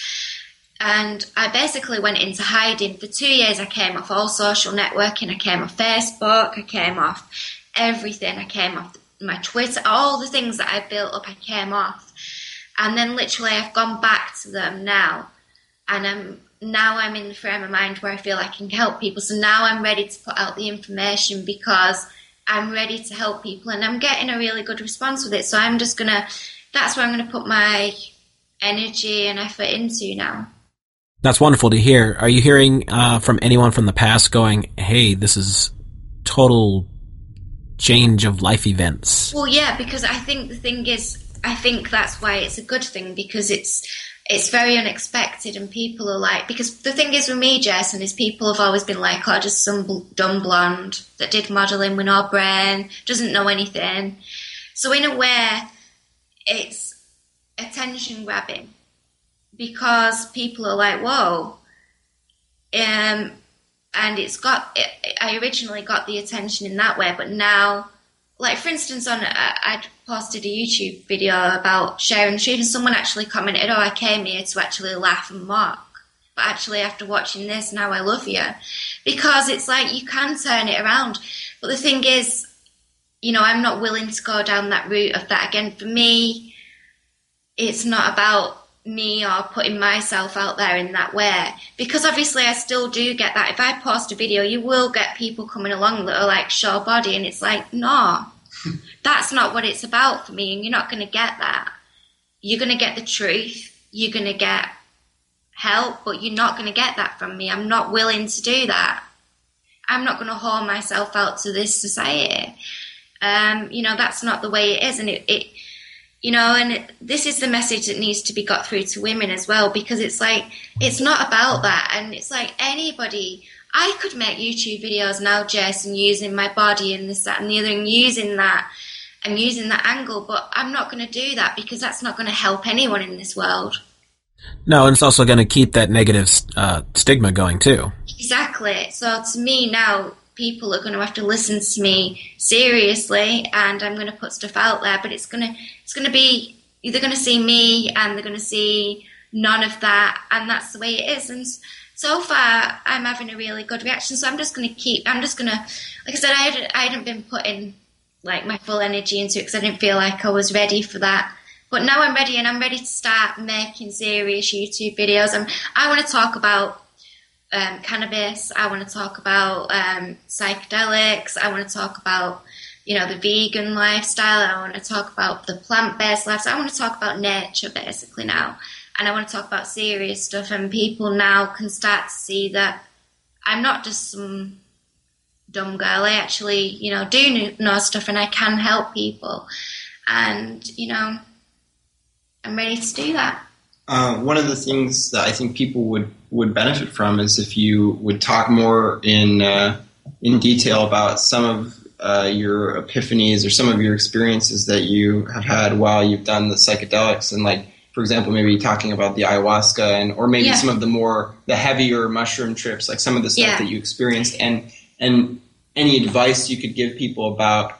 And I basically went into hiding. For 2 years, I came off all social networking. I came off Facebook. I came off everything. I came off my Twitter. All the things that I built up, I came off. And then literally I've gone back to them now. And now I'm in the frame of mind where I feel I can help people. So now I'm ready to put out the information because I'm ready to help people. And I'm getting a really good response with it. So I'm just going to – that's where I'm going to put my energy and effort into now. That's wonderful to hear. Are you hearing from anyone from the past going, hey, this is total change of life events? Well, yeah, because I think the thing is, I think that's why it's a good thing, because it's very unexpected, and people are like, because the thing is with me, Jason, is people have always been like, oh, just some dumb blonde that did modelling with no brain, doesn't know anything. So in a way, it's attention grabbing. Because people are like, whoa. And I originally got the attention in that way, but now, like for instance, I posted a YouTube video about sharing truth, and someone actually commented, oh, I came here to actually laugh and mock. But actually after watching this, now I love you. Because it's like, you can turn it around. But the thing is, you know, I'm not willing to go down that route of that again. For me, it's not about me or putting myself out there in that way, because obviously I still do get that. If I post a video, you will get people coming along that are like, show body, and it's like, no, that's not what it's about for me, and you're not going to get that. You're going to get the truth, you're going to get help, but you're not going to get that from me. I'm not willing to do that. I'm not going to haul myself out to this society. You know, that's not the way it is, and you know, and this is the message that needs to be got through to women as well, because it's like, it's not about that. And it's like anybody, I could make YouTube videos now, Jason, using my body and this, that, and the other, and using that angle, but I'm not going to do that, because that's not going to help anyone in this world. No, and it's also going to keep that negative stigma going too. Exactly. So to me now, people are going to have to listen to me seriously, and I'm going to put stuff out there, but it's going to be, they're going to see me and they're going to see none of that, and that's the way it is. And so far I'm having a really good reaction, so I'm just going to, like I said, I hadn't been putting like my full energy into it because I didn't feel like I was ready for that, but now I'm ready, and I'm ready to start making serious YouTube videos. I want to talk about cannabis, I want to talk about psychedelics, I want to talk about, you know, the vegan lifestyle, I want to talk about the plant-based lifestyle, I want to talk about nature basically now, and I want to talk about serious stuff, and people now can start to see that I'm not just some dumb girl, I actually, you know, do know stuff, and I can help people, and, you know, I'm ready to do that. One of the things that I think people would benefit from is if you would talk more in detail about some of your epiphanies or some of your experiences that you have had while you've done the psychedelics, and like, for example, maybe talking about the ayahuasca or maybe some of the heavier mushroom trips, like some of the stuff that you experienced, and any advice you could give people about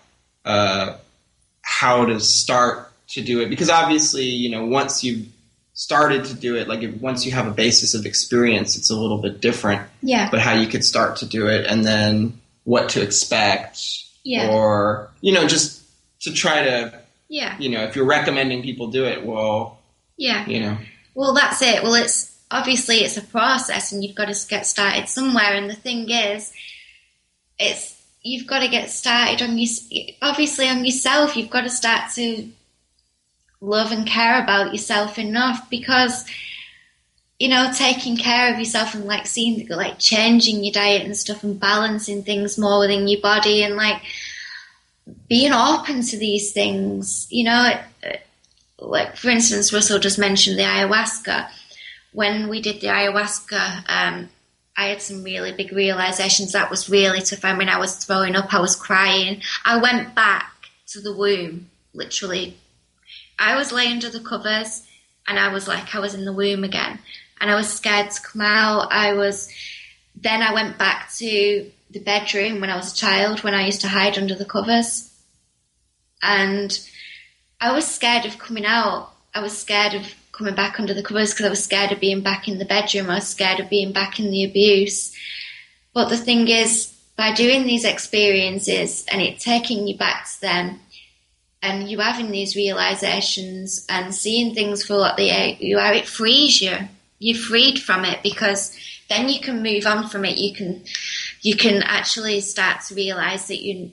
how to start to do it, because obviously, you know, once you've started to do it, like once you have a basis of experience, it's a little bit different. Yeah. But how you could start to do it, and then what to expect, or, you know, just to try to, you know, if you're recommending people do it, well, you know. Well, that's it. Well, it's obviously it's a process, and you've got to get started somewhere. And the thing is, you've got to get started on yourself. You've got to start to love and care about yourself enough, because, you know, taking care of yourself and like seeing, like changing your diet and stuff and balancing things more within your body and like being open to these things, you know, like for instance, Russell just mentioned the ayahuasca. When we did the ayahuasca, I had some really big realizations. That was really tough. I mean, I was throwing up, I was crying. I went back to the womb, literally. I was laying under the covers and I was like, I was in the womb again. And I was scared to come out. Then I went back to the bedroom when I was a child, when I used to hide under the covers. And I was scared of coming out. I was scared of coming back under the covers because I was scared of being back in the bedroom. I was scared of being back in the abuse. But the thing is, by doing these experiences and it taking you back to them, and you having these realizations and seeing things for what they are, it frees you. You're freed from it, because then you can move on from it. You can actually start to realize that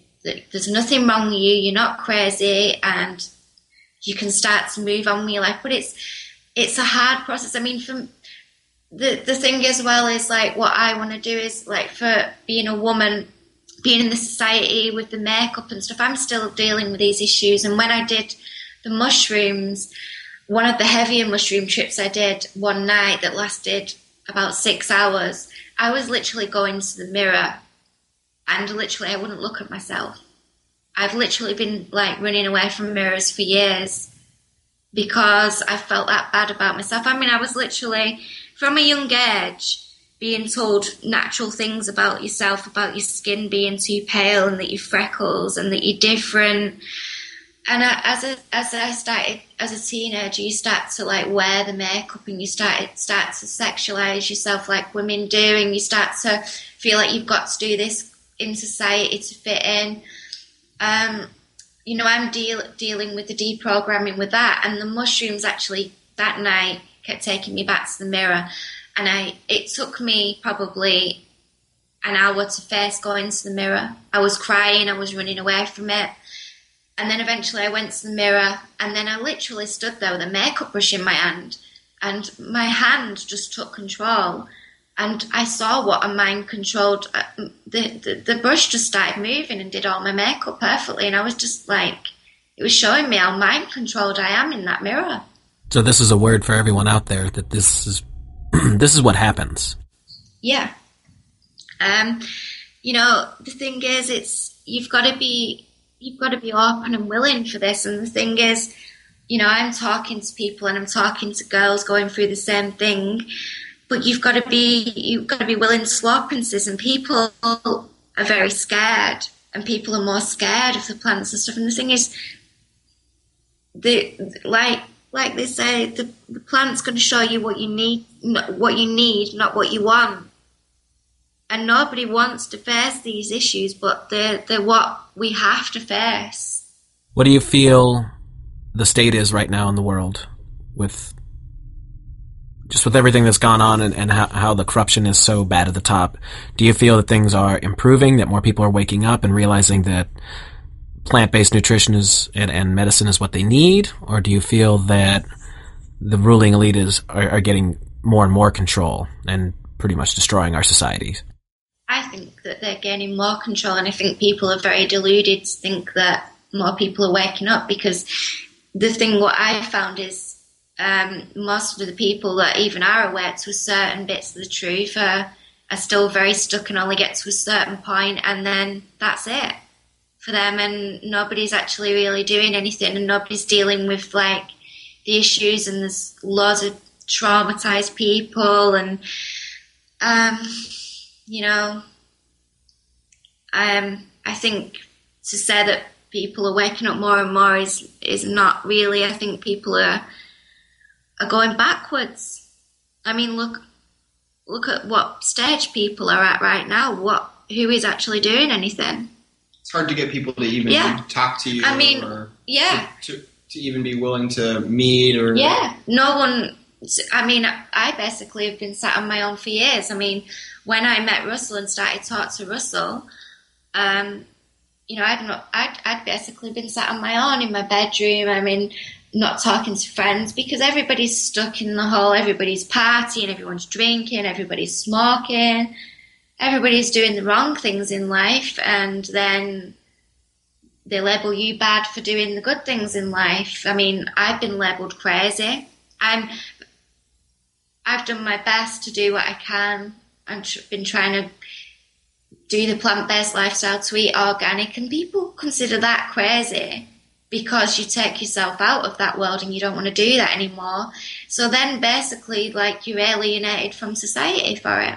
there's nothing wrong with you. You're not crazy, and you can start to move on with your life. But it's a hard process. I mean, from the thing as well is like what I want to do is like for being a woman, being in the society with the makeup and stuff, I'm still dealing with these issues. And when I did the mushrooms, one of the heavier mushroom trips I did one night that lasted about 6 hours, I was literally going to the mirror and literally I wouldn't look at myself. I've literally been like running away from mirrors for years because I felt that bad about myself. I mean, I was literally from a young age being told natural things about yourself, about your skin being too pale and that you've freckles and that you're different. And as I started as a teenager, you start to like wear the makeup and you start to sexualize yourself like women do, and you start to feel like you've got to do this in society to fit in. You know, I'm dealing with the deprogramming with that, and the mushrooms actually that night kept taking me back to the mirror. And it took me probably an hour to first go into the mirror. I was crying, I was running away from it. And then eventually I went to the mirror, and then I literally stood there with a makeup brush in my hand, and my hand just took control. And I saw what a mind controlled. The brush just started moving and did all my makeup perfectly. And I was just like, it was showing me how mind controlled I am in that mirror. So this is a word for everyone out there, that this is this is what happens. Yeah. You know, the thing is, you've got to be open and willing for this. And the thing is, you know, I'm talking to people and I'm talking to girls going through the same thing, but you've got to be willing to open. And people are very scared, and people are more scared of the plants and stuff. And the thing is, like they say, the plant's going to show you what you need, not what you want. And nobody wants to face these issues, but they're what we have to face. What do you feel the state is right now in the world, with everything that's gone on, and how the corruption is so bad at the top? Do you feel that things are improving, that more people are waking up and realizing that plant-based nutrition is and medicine is what they need? Or do you feel that the ruling elite are getting more and more control and pretty much destroying our societies? I think that they're gaining more control, and I think people are very deluded to think that more people are waking up, because what I found is most of the people that even are aware to certain bits of the truth are still very stuck and only get to a certain point, and then that's it for them, and nobody's actually really doing anything, and nobody's dealing with like the issues, and there's loads of traumatized people, and you know, I think to say that people are waking up more and more is not really. I think people are going backwards. I mean, look at what stage people are at right now. Who is actually doing anything? It's hard to get people to even talk to you. I mean, to even be willing to meet or no one. I mean, I basically have been sat on my own for years. I mean, when I met Russell and started talking to Russell, you know, I'd basically been sat on my own in my bedroom. I mean, not talking to friends because everybody's stuck in the whole, everybody's partying, everyone's drinking, everybody's smoking, everybody's doing the wrong things in life, and then they label you bad for doing the good things in life. I mean, I've been labelled crazy. I've done my best to do what I can. I've been trying to do the plant-based lifestyle to eat organic, and people consider that crazy because you take yourself out of that world and you don't want to do that anymore. So then basically, like, you're alienated from society for it.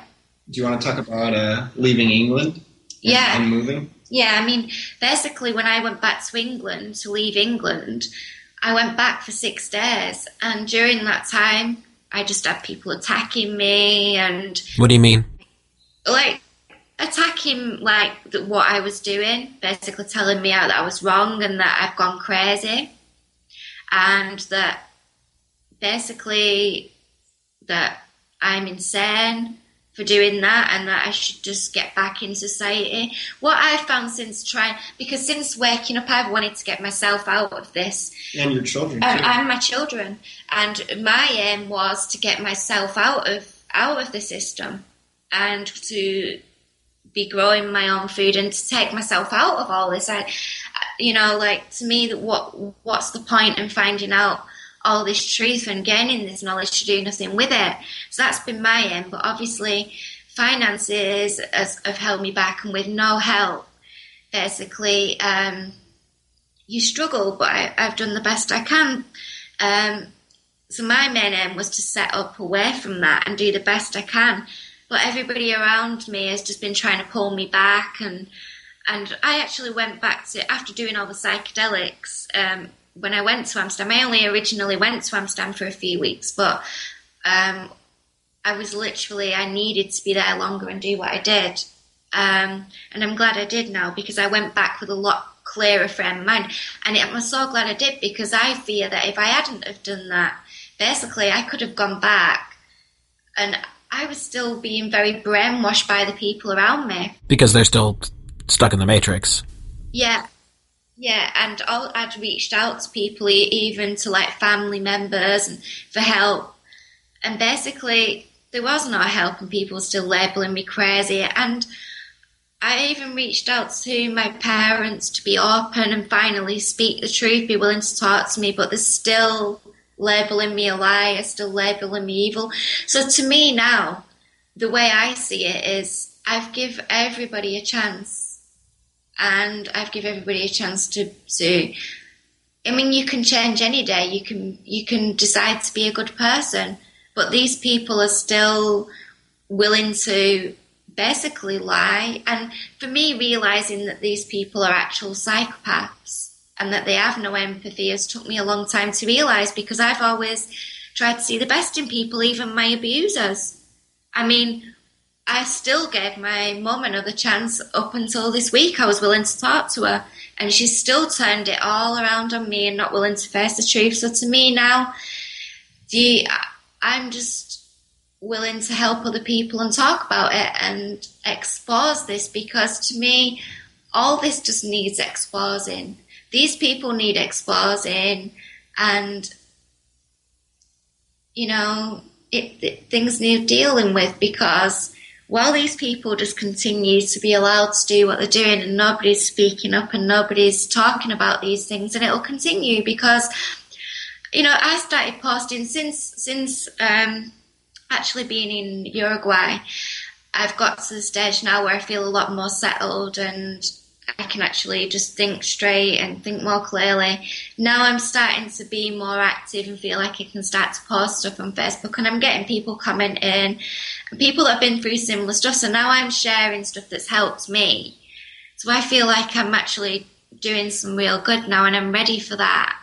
Do you want to talk about leaving England? Yeah. And moving? Yeah, I mean, basically when I went back to England to leave England, I went back for 6 days, and during that time I just had people attacking me and... What do you mean? Like, attacking, like, what I was doing, basically telling me that I was wrong and that I've gone crazy, and that basically that I'm insane for doing that and that I should just get back in society. What I've found since trying, because since waking up I've wanted to get myself out of this. And your children too. And my children. And my aim was to get myself out of the system and to be growing my own food and to take myself out of all this. To me, what's the point in finding out all this truth and gaining this knowledge to do nothing with it? So that's been my aim, but obviously finances have held me back, and with no help, basically, you struggle, but I've done the best I can. So my main aim was to set up away from that and do the best I can, but everybody around me has just been trying to pull me back, and I actually went back to, after doing all the psychedelics, when I went to Amsterdam, I only originally went to Amsterdam for a few weeks, but I needed to be there longer and do what I did. And I'm glad I did now, because I went back with a lot clearer frame of mind. And I'm so glad I did, because I fear that if I hadn't have done that, basically I could have gone back and I was still being very brainwashed by the people around me. Because they're still stuck in the Matrix. Yeah. Yeah, and I'd reached out to people, even to like family members, and for help. And basically, there was no help, and people were still labelling me crazy. And I even reached out to my parents to be open and finally speak the truth, be willing to talk to me, but they're still labelling me a liar, still labelling me evil. So to me now, the way I see it is I've given everybody a chance. And I've given everybody a chance to. I mean, you can change any day. You can decide to be a good person, but these people are still willing to basically lie. And for me, realizing that these people are actual psychopaths and that they have no empathy has took me a long time to realize, because I've always tried to see the best in people, even my abusers. I mean, I still gave my mum another chance up until this week. I was willing to talk to her, and she still turned it all around on me and not willing to face the truth. So to me now, I'm just willing to help other people and talk about it and expose this, because to me, all this just needs exposing. These people need exposing, and, you know, things need dealing with, because... while these people just continue to be allowed to do what they're doing and nobody's speaking up and nobody's talking about these things, and it'll continue, because, you know, I started posting since actually being in Uruguay. I've got to the stage now where I feel a lot more settled and I can actually just think straight and think more clearly. Now I'm starting to be more active and feel like I can start to post stuff on Facebook, and I'm getting people commenting, people that have been through similar stuff. So now I'm sharing stuff that's helped me. So I feel like I'm actually doing some real good now, and I'm ready for that.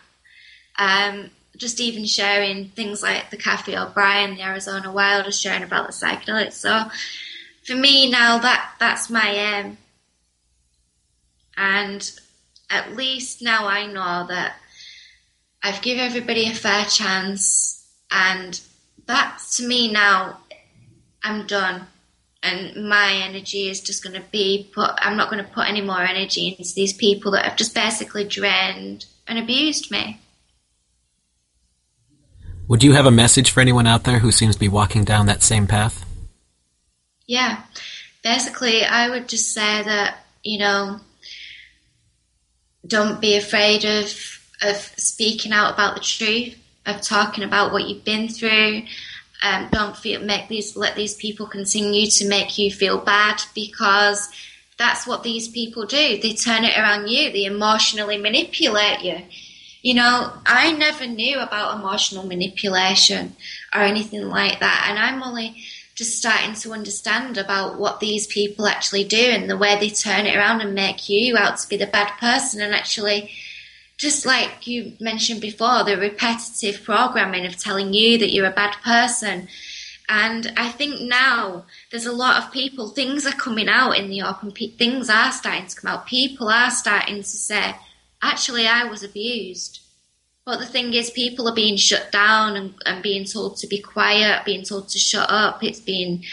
Just even sharing things like the Kathy O'Brien, the Arizona Wilder, sharing about the psychedelics. So for me now, that's my aim. And at least now I know that I've given everybody a fair chance, and that's, to me now, I'm done. And my energy is just going to be I'm not going to put any more energy into these people that have just basically drained and abused me. Would you have a message for anyone out there who seems to be walking down that same path? Yeah. Basically, I would just say that, you know, don't be afraid of speaking out about the truth, of talking about what you've been through. Let these people continue to make you feel bad, because that's what these people do. They turn it around you. They emotionally manipulate you. You know, I never knew about emotional manipulation or anything like that. And I'm only just starting to understand about what these people actually do and the way they turn it around and make you out to be the bad person. And actually, just like you mentioned before, the repetitive programming of telling you that you're a bad person. And I think now there's a lot of people, things are coming out in the open, things are starting to come out. People are starting to say, actually, I was abused. But the thing is, people are being shut down and being told to be quiet, being told to shut up. They're being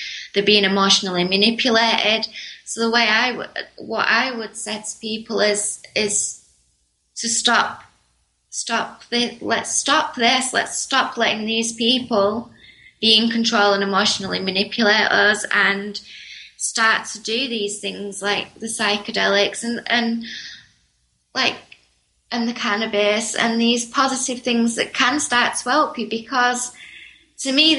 emotionally manipulated. So the way what I would say to people is to stop. Let's stop this. Let's stop letting these people be in control and emotionally manipulate us, and start to do these things like the psychedelics and the cannabis and these positive things that can start to help you, because to me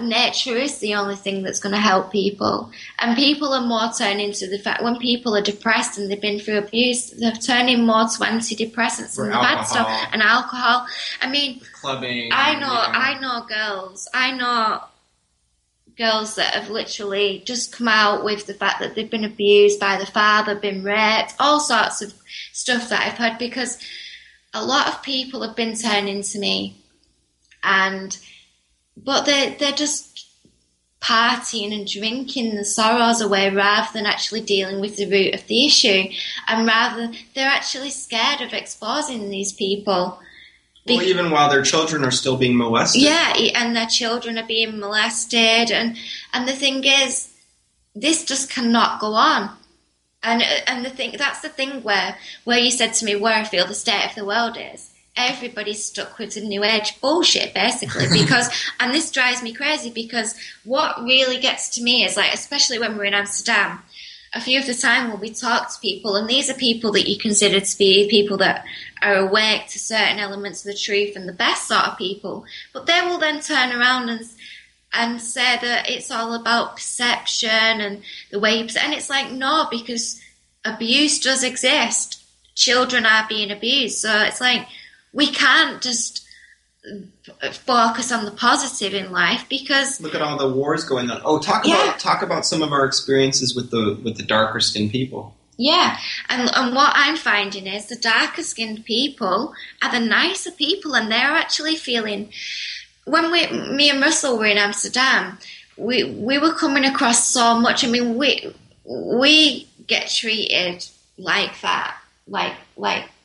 nature is the only thing that's going to help people. And people are more turning to the fact when people are depressed and they've been through abuse, they're turning more to antidepressants and the bad stuff and alcohol. I mean, clubbing. I know girls that have literally just come out with the fact that they've been abused by the father, been raped, all sorts of stuff that I've heard, because a lot of people have been turning to me, but they're just partying and drinking the sorrows away rather than actually dealing with the root of the issue, and rather they're actually scared of exposing these people. Well, even while their children are still being molested. Yeah, and their children are being molested. And the thing is, this just cannot go on. And the thing, that's the thing where you said to me where I feel the state of the world is. Everybody's stuck with the new age bullshit, basically, because, and this drives me crazy, because what really gets to me is, like, especially when we're in Amsterdam, a few of the time when we talk to people, and these are people that you consider to be people that are awake to certain elements of the truth and the best sort of people, but they will then turn around and say that it's all about perception and the way you perceive. And it's like, no, because abuse does exist. Children are being abused. So it's like, we can't just focus on the positive in life, because look at all the wars going on. Oh, talk about some of our experiences with the darker skinned people. Yeah, and what I'm finding is the darker skinned people are the nicer people, and they're actually feeling. When me and Russell were in Amsterdam, we were coming across so much. I mean, we get treated like that, like.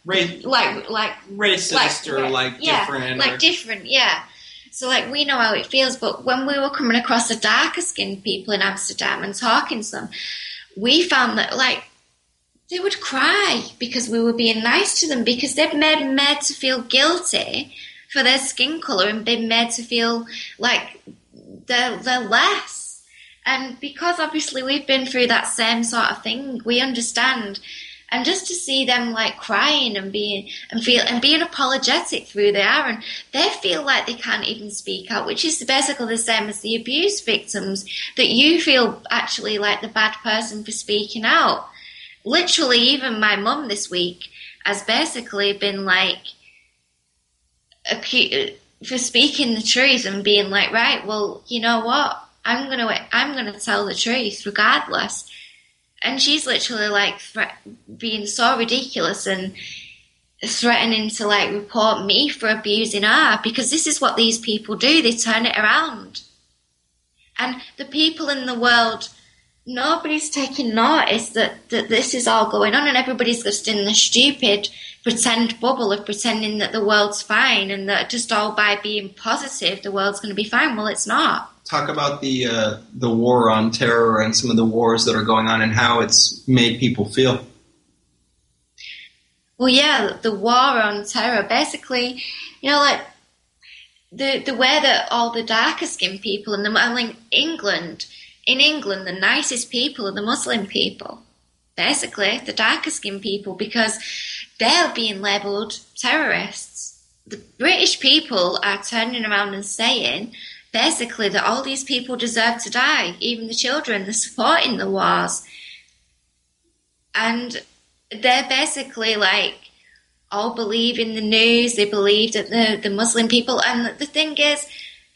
Like racist, or different, yeah. So, like, we know how it feels, but when we were coming across the darker skinned people in Amsterdam and talking to them, we found that, like, they would cry because we were being nice to them, because they've been made to feel guilty for their skin colour and been made to feel like they're less. And because obviously we've been through that same sort of thing, we understand. And just to see them, like, crying and being apologetic for who they are, and they feel like they can't even speak out, which is basically the same as the abuse victims, that you feel actually like the bad person for speaking out. Literally, even my mum this week has basically been like, for speaking the truth and being like, right, well, you know what? I'm gonna tell the truth regardless. And she's literally, like, being so ridiculous and threatening to, like, report me for abusing her, because this is what these people do. They turn it around. And the people in the world, nobody's taking notice that this is all going on, and everybody's just in the stupid pretend bubble of pretending that the world's fine and that just all by being positive the world's going to be fine. Well, it's not. Talk about the war on terror and some of the wars that are going on and how it's made people feel. Well, yeah, the war on terror. Basically, you know, like, the way that all the darker skinned people and in England, the nicest people are the Muslim people, basically the darker skinned people, because they're being labelled terrorists. The British people are turning around and saying basically that all these people deserve to die, even the children. They're supporting the wars, and they're basically like all believe in the news. They believe that the Muslim people, and the thing is,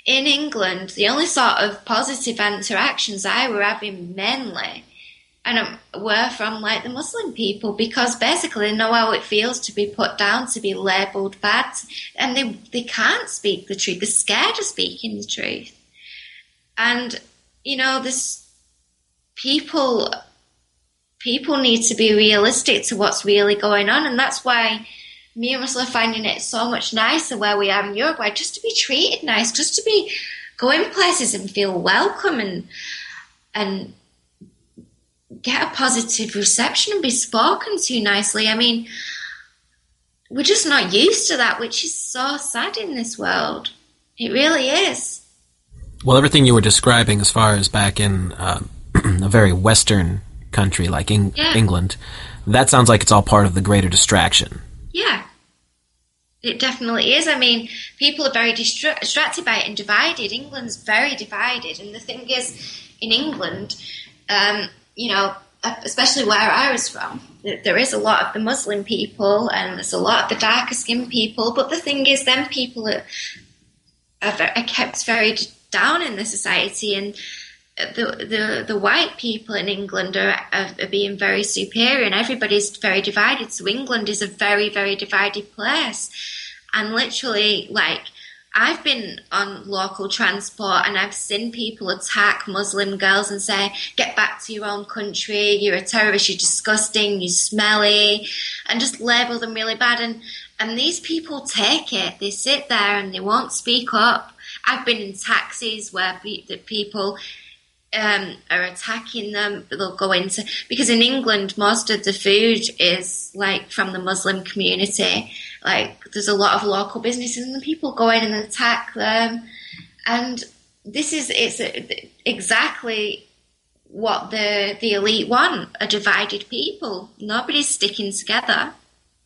in England, the only sort of positive interactions I were having mainly, and were from like the Muslim people, because basically they know how it feels to be put down, to be labelled bad, and they can't speak the truth. They're scared of speaking the truth, and you know, this people need to be realistic to what's really going on, and that's why me and Russell are finding it so much nicer where we are in Uruguay, just to be treated nice, just to be going places and feel welcome and get a positive reception and be spoken to nicely. I mean, we're just not used to that, which is so sad in this world. It really is. Well, everything you were describing as far as back in a very Western country like England, that sounds like it's all part of the greater distraction. Yeah, it definitely is. I mean, people are very distracted by it and divided. England's very divided. And the thing is, in England, you know, especially where I was from, there is a lot of the Muslim people and there's a lot of the darker skinned people. But the thing is, them people are kept very down in the society, and the white people in England are being very superior, and everybody's very divided. So England is a very, very divided place. And literally, like, I've been on local transport and I've seen people attack Muslim girls and say, "Get back to your own country, you're a terrorist, you're disgusting, you're smelly," and just label them really bad. And these people take it. They sit there and they won't speak up. I've been in taxis where the people are attacking them. They'll go into, because in England most of the food is like from the Muslim community, like there's a lot of local businesses, and the people go in and attack them. And this is exactly what the elite want, a divided people. Nobody's sticking together.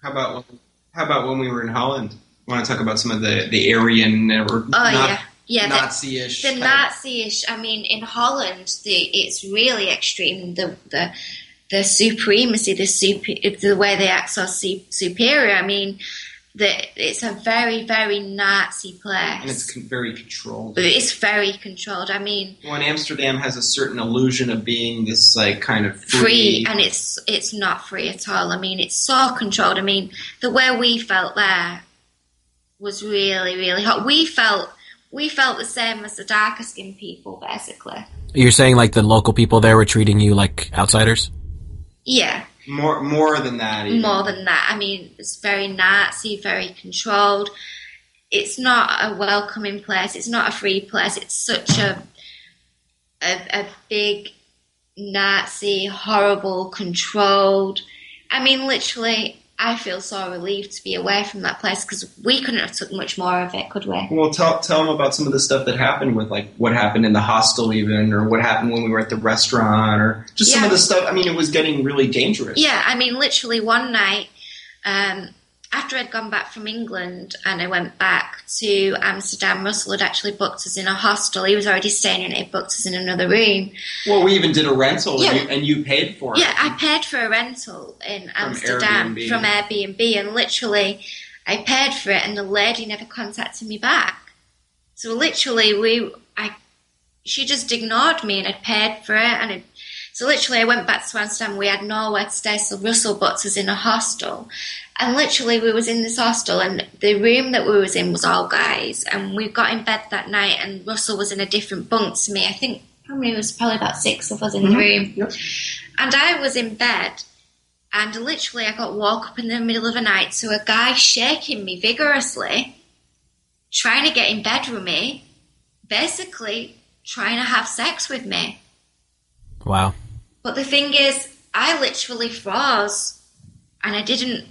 How about when we were in Holland? I want to talk about some of the Aryan or Nazi-ish. The Nazi-ish. I mean, in Holland, it's really extreme. The supremacy, the way they act so superior. I mean, it's a very, very Nazi place, and it's very controlled. It's very controlled. I mean, well, and Amsterdam has a certain illusion of being this like kind of free, and it's not free at all. I mean, it's so controlled. I mean, the way we felt there was really, really hot. We felt the same as the darker skinned people, basically. You're saying like the local people there were treating you like outsiders? Yeah. More than that. Even. More than that. I mean, it's very Nazi, very controlled. It's not a welcoming place. It's not a free place. It's such a big Nazi, horrible, controlled. I mean, literally, I feel so relieved to be away from that place, because we couldn't have took much more of it, could we? Well, tell them about some of the stuff that happened with, like, what happened in the hostel even, or what happened when we were at the restaurant, or just some of the stuff. I mean, it was getting really dangerous. Yeah, I mean, literally one night, after I'd gone back from England and I went back to Amsterdam, Russell had actually booked us in a hostel. He was already staying in it. He booked us in another room. Well, we even did a rental, and you paid for it. Yeah, I paid for a rental in Amsterdam from Airbnb, and literally I paid for it, and the lady never contacted me back. So literally she just ignored me, and I paid for it, and so literally I went back to Amsterdam. We had nowhere to stay, so Russell booked us in a hostel. And literally we was in this hostel, and the room that we was in was all guys. And we got in bed that night, and Russell was in a different bunk to me. I think there was probably about six of us in the room. Yep. And I was in bed, and literally I got woke up in the middle of the night to a guy shaking me vigorously, trying to get in bed with me, basically trying to have sex with me. Wow. But the thing is, I literally froze, and I didn't.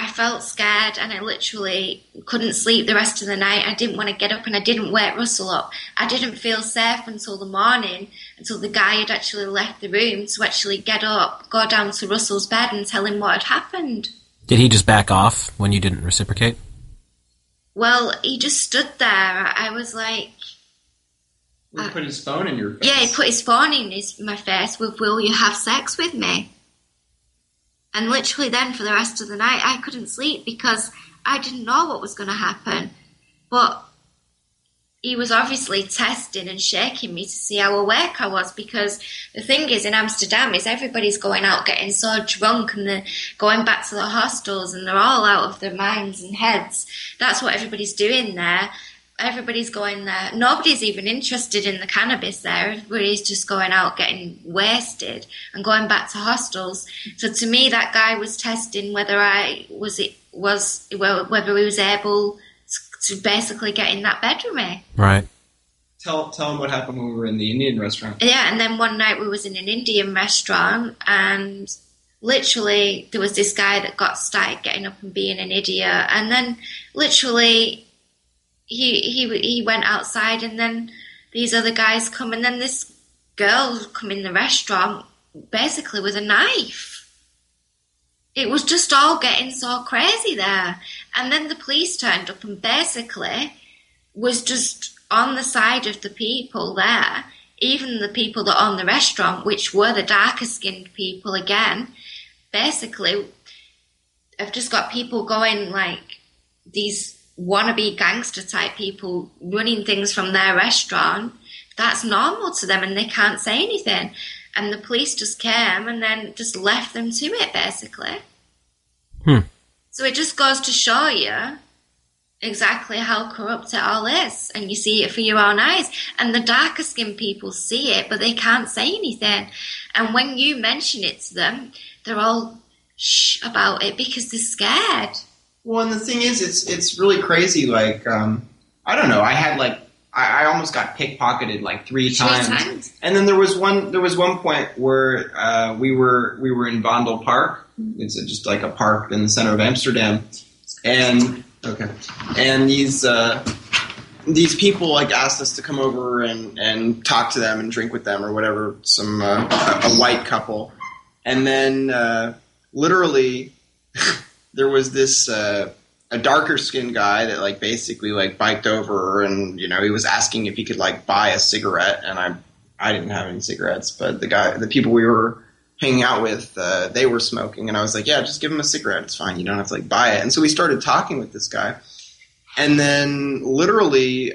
I felt scared and I literally couldn't sleep the rest of the night. I didn't want to get up and I didn't wake Russell up. I didn't feel safe until the morning, until the guy had actually left the room to actually get up, go down to Russell's bed and tell him what had happened. Did he just back off when you didn't reciprocate? Well, he just stood there. I was like... Well, he put his phone in your face. Yeah, he put his phone in my face with, will you have sex with me? And literally then for the rest of the night, I couldn't sleep because I didn't know what was going to happen. But he was obviously testing and shaking me to see how awake I was, because the thing is in Amsterdam is everybody's going out getting so drunk and they're going back to the hostels and they're all out of their minds and heads. That's what everybody's doing there. Everybody's going there. Nobody's even interested in the cannabis there. Everybody's just going out getting wasted and going back to hostels. So to me, that guy was testing whether he was able to basically get in that bed with me. Right. Tell him what happened when we were in the Indian restaurant. Yeah, and then one night we was in an Indian restaurant and literally there was this guy that started getting up and being an idiot, and then literally. He went outside and then these other guys come and then this girl come in the restaurant basically with a knife. It was just all getting so crazy there. And then the police turned up and basically was just on the side of the people there, even the people that owned the restaurant, which were the darker-skinned people again. Basically, I've just got people going like these... wannabe gangster type people running things from their restaurant. That's normal to them and they can't say anything, and the police just came and then just left them to it basically. So it just goes to show you exactly how corrupt it all is, and you see it for your own eyes, and the darker skinned people see it but they can't say anything, and when you mention it to them they're all shh about it because they're scared. Well, and the thing is, it's really crazy. Like, I don't know. I had like I almost got pickpocketed like three times. And then there was one point where we were in Vondel Park. It's just like a park in the center of Amsterdam. And these people like asked us to come over and talk to them and drink with them or whatever. Some a white couple, and then literally. There was this a darker skinned guy that like basically like biked over and, you know, he was asking if he could like buy a cigarette, and I didn't have any cigarettes, but the people we were hanging out with, they were smoking, and I was like, yeah, just give him a cigarette, it's fine, you don't have to like buy it. And so we started talking with this guy, and then literally,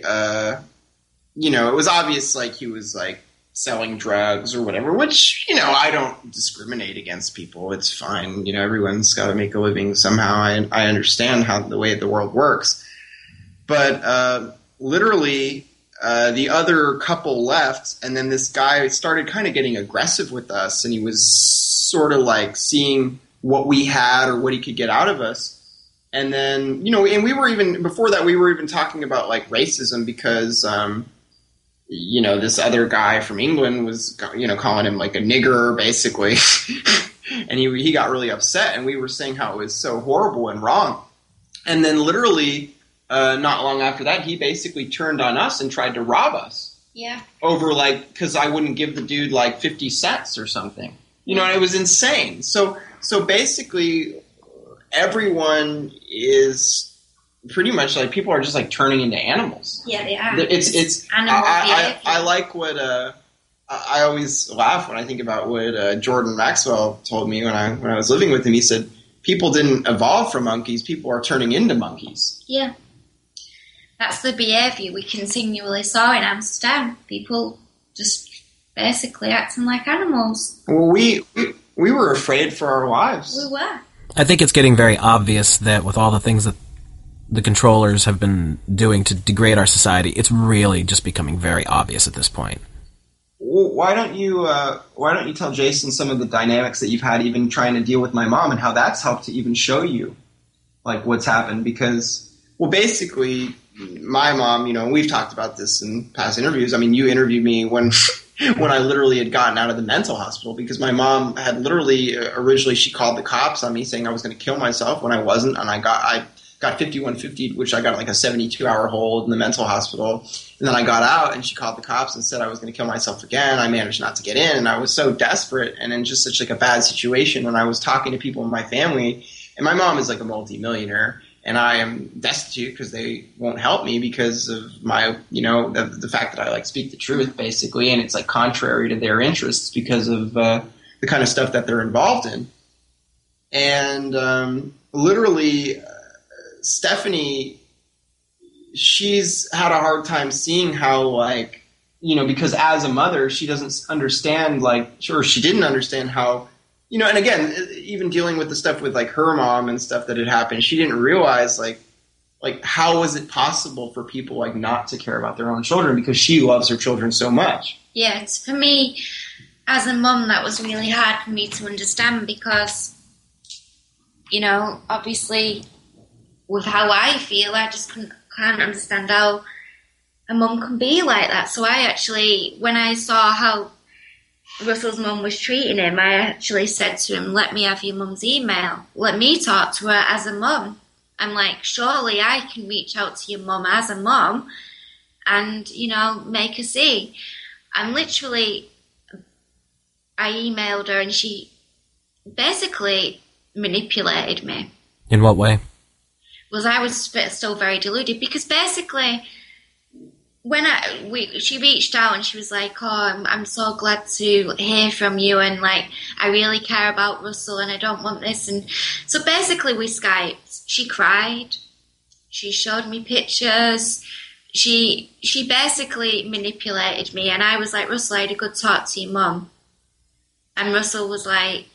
you know, it was obvious like he was like selling drugs or whatever, which, you know, I don't discriminate against people. It's fine. You know, everyone's got to make a living somehow. I understand how the way the world works. But literally the other couple left, and then this guy started kind of getting aggressive with us, and he was sort of like seeing what we had or what he could get out of us. And then, you know, and we were even – before that we were even talking about like racism because you know, this other guy from England was, you know, calling him like a nigger, basically. And he got really upset, and we were saying how it was so horrible and wrong. And then literally, not long after that, he basically turned on us and tried to rob us. Yeah. Over like, because I wouldn't give the dude like 50 cents or something. You know, and it was insane. So basically, everyone is... pretty much, like, people are just, like, turning into animals. Yeah, they are. It's I like what, I always laugh when I think about what Jordan Maxwell told me when I was living with him. He said, people didn't evolve from monkeys, people are turning into monkeys. Yeah. That's the behavior we continually saw in Amsterdam. People just basically acting like animals. Well, we were afraid for our lives. We were. I think it's getting very obvious that with all the things that the controllers have been doing to degrade our society, it's really just becoming very obvious at this point. Why don't you tell Jason some of the dynamics that you've had even trying to deal with my mom and how that's helped to even show you like what's happened? Because, well, basically my mom, you know, we've talked about this in past interviews. I mean, you interviewed me when when I literally had gotten out of the mental hospital, because my mom had literally originally she called the cops on me saying I was going to kill myself when I wasn't, and I got 5150, which I got like a 72-hour hold in the mental hospital. And then I got out and she called the cops and said I was going to kill myself again. I managed not to get in, and I was so desperate and in just such like a bad situation. And I was talking to people in my family, and my mom is like a multimillionaire, and I am destitute because they won't help me because of my, you know, the fact that I like speak the truth basically. And it's like contrary to their interests because of the kind of stuff that they're involved in. And literally Stephanie, she's had a hard time seeing how, like, you know, because as a mother, she doesn't understand, like, sure, she didn't understand how, you know, and again, even dealing with the stuff with like her mom and stuff that had happened, she didn't realize like how was it possible for people like not to care about their own children, because she loves her children so much. Yeah, it's, for me, as a mom, that was really hard for me to understand because, you know, obviously, with how I feel, I just can't understand how a mum can be like that. So I actually, when I saw how Russell's mum was treating him, I actually said to him, let me have your mum's email. Let me talk to her as a mum. I'm like, surely I can reach out to your mum as a mum and, you know, make her see. And literally, I emailed her and she basically manipulated me. In what way? Was I was still very deluded, because basically when she reached out and she was like, oh, I'm so glad to hear from you, and like I really care about Russell and I don't want this. And so basically we Skyped. She cried. She showed me pictures. She basically manipulated me, and I was like, Russell, I had a good talk to your mum. And Russell was like,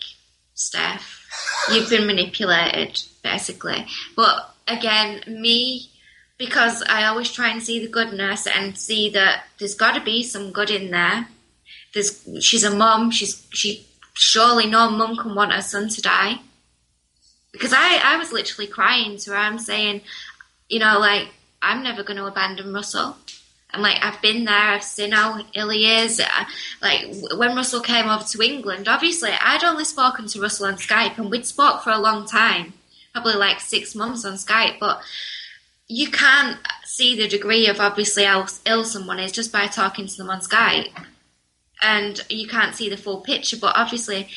Steph, you've been manipulated, basically. But again, me, because I always try and see the goodness and see that there's got to be some good in there. She's a mum. She surely no mum can want her son to die. Because I was literally crying to her. I'm saying, you know, like, I'm never going to abandon Russell. I'm like, I've been there. I've seen how ill he is. Like, when Russell came over to England, obviously, I'd only spoken to Russell on Skype, and we'd spoke for a long time. Probably like 6 months on Skype, but you can't see the degree of obviously how ill someone is just by talking to them on Skype, and you can't see the full picture. But obviously,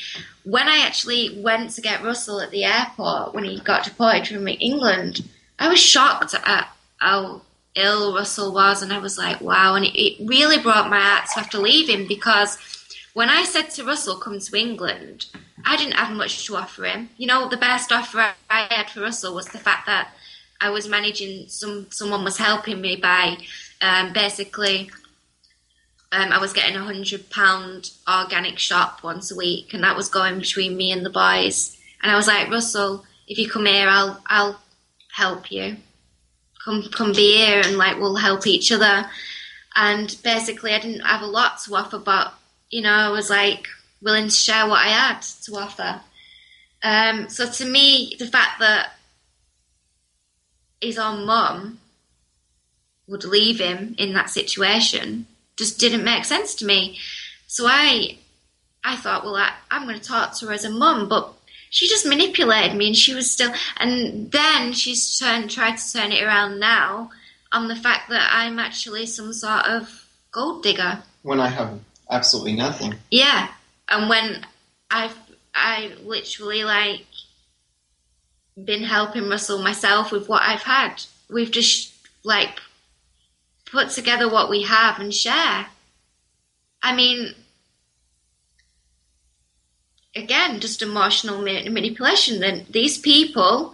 when I actually went to get Russell at the airport when he got deported from England, I was shocked at how ill Russell was, and I was like, wow. And it really brought my heart to have to leave him, because when I said to Russell, come to England, I didn't have much to offer him. You know, the best offer I had for Russell was the fact that I was managing, someone was helping me by I was getting a £100 organic shop once a week, and that was going between me and the boys. And I was like, Russell, if you come here, I'll help you. Come be here, and like we'll help each other. And basically I didn't have a lot to offer, but, you know, I was like, willing to share what I had to offer. So to me, the fact that his own mum would leave him in that situation just didn't make sense to me. So I thought, well, I'm going to talk to her as a mum, but she just manipulated me, and she was still... And then she's tried to turn it around now on the fact that I'm actually some sort of gold digger. When I have absolutely nothing. Yeah. And when I literally, like, been helping Russell myself with what I've had. We've just, like, put together what we have and share. I mean, again, just emotional manipulation. And these people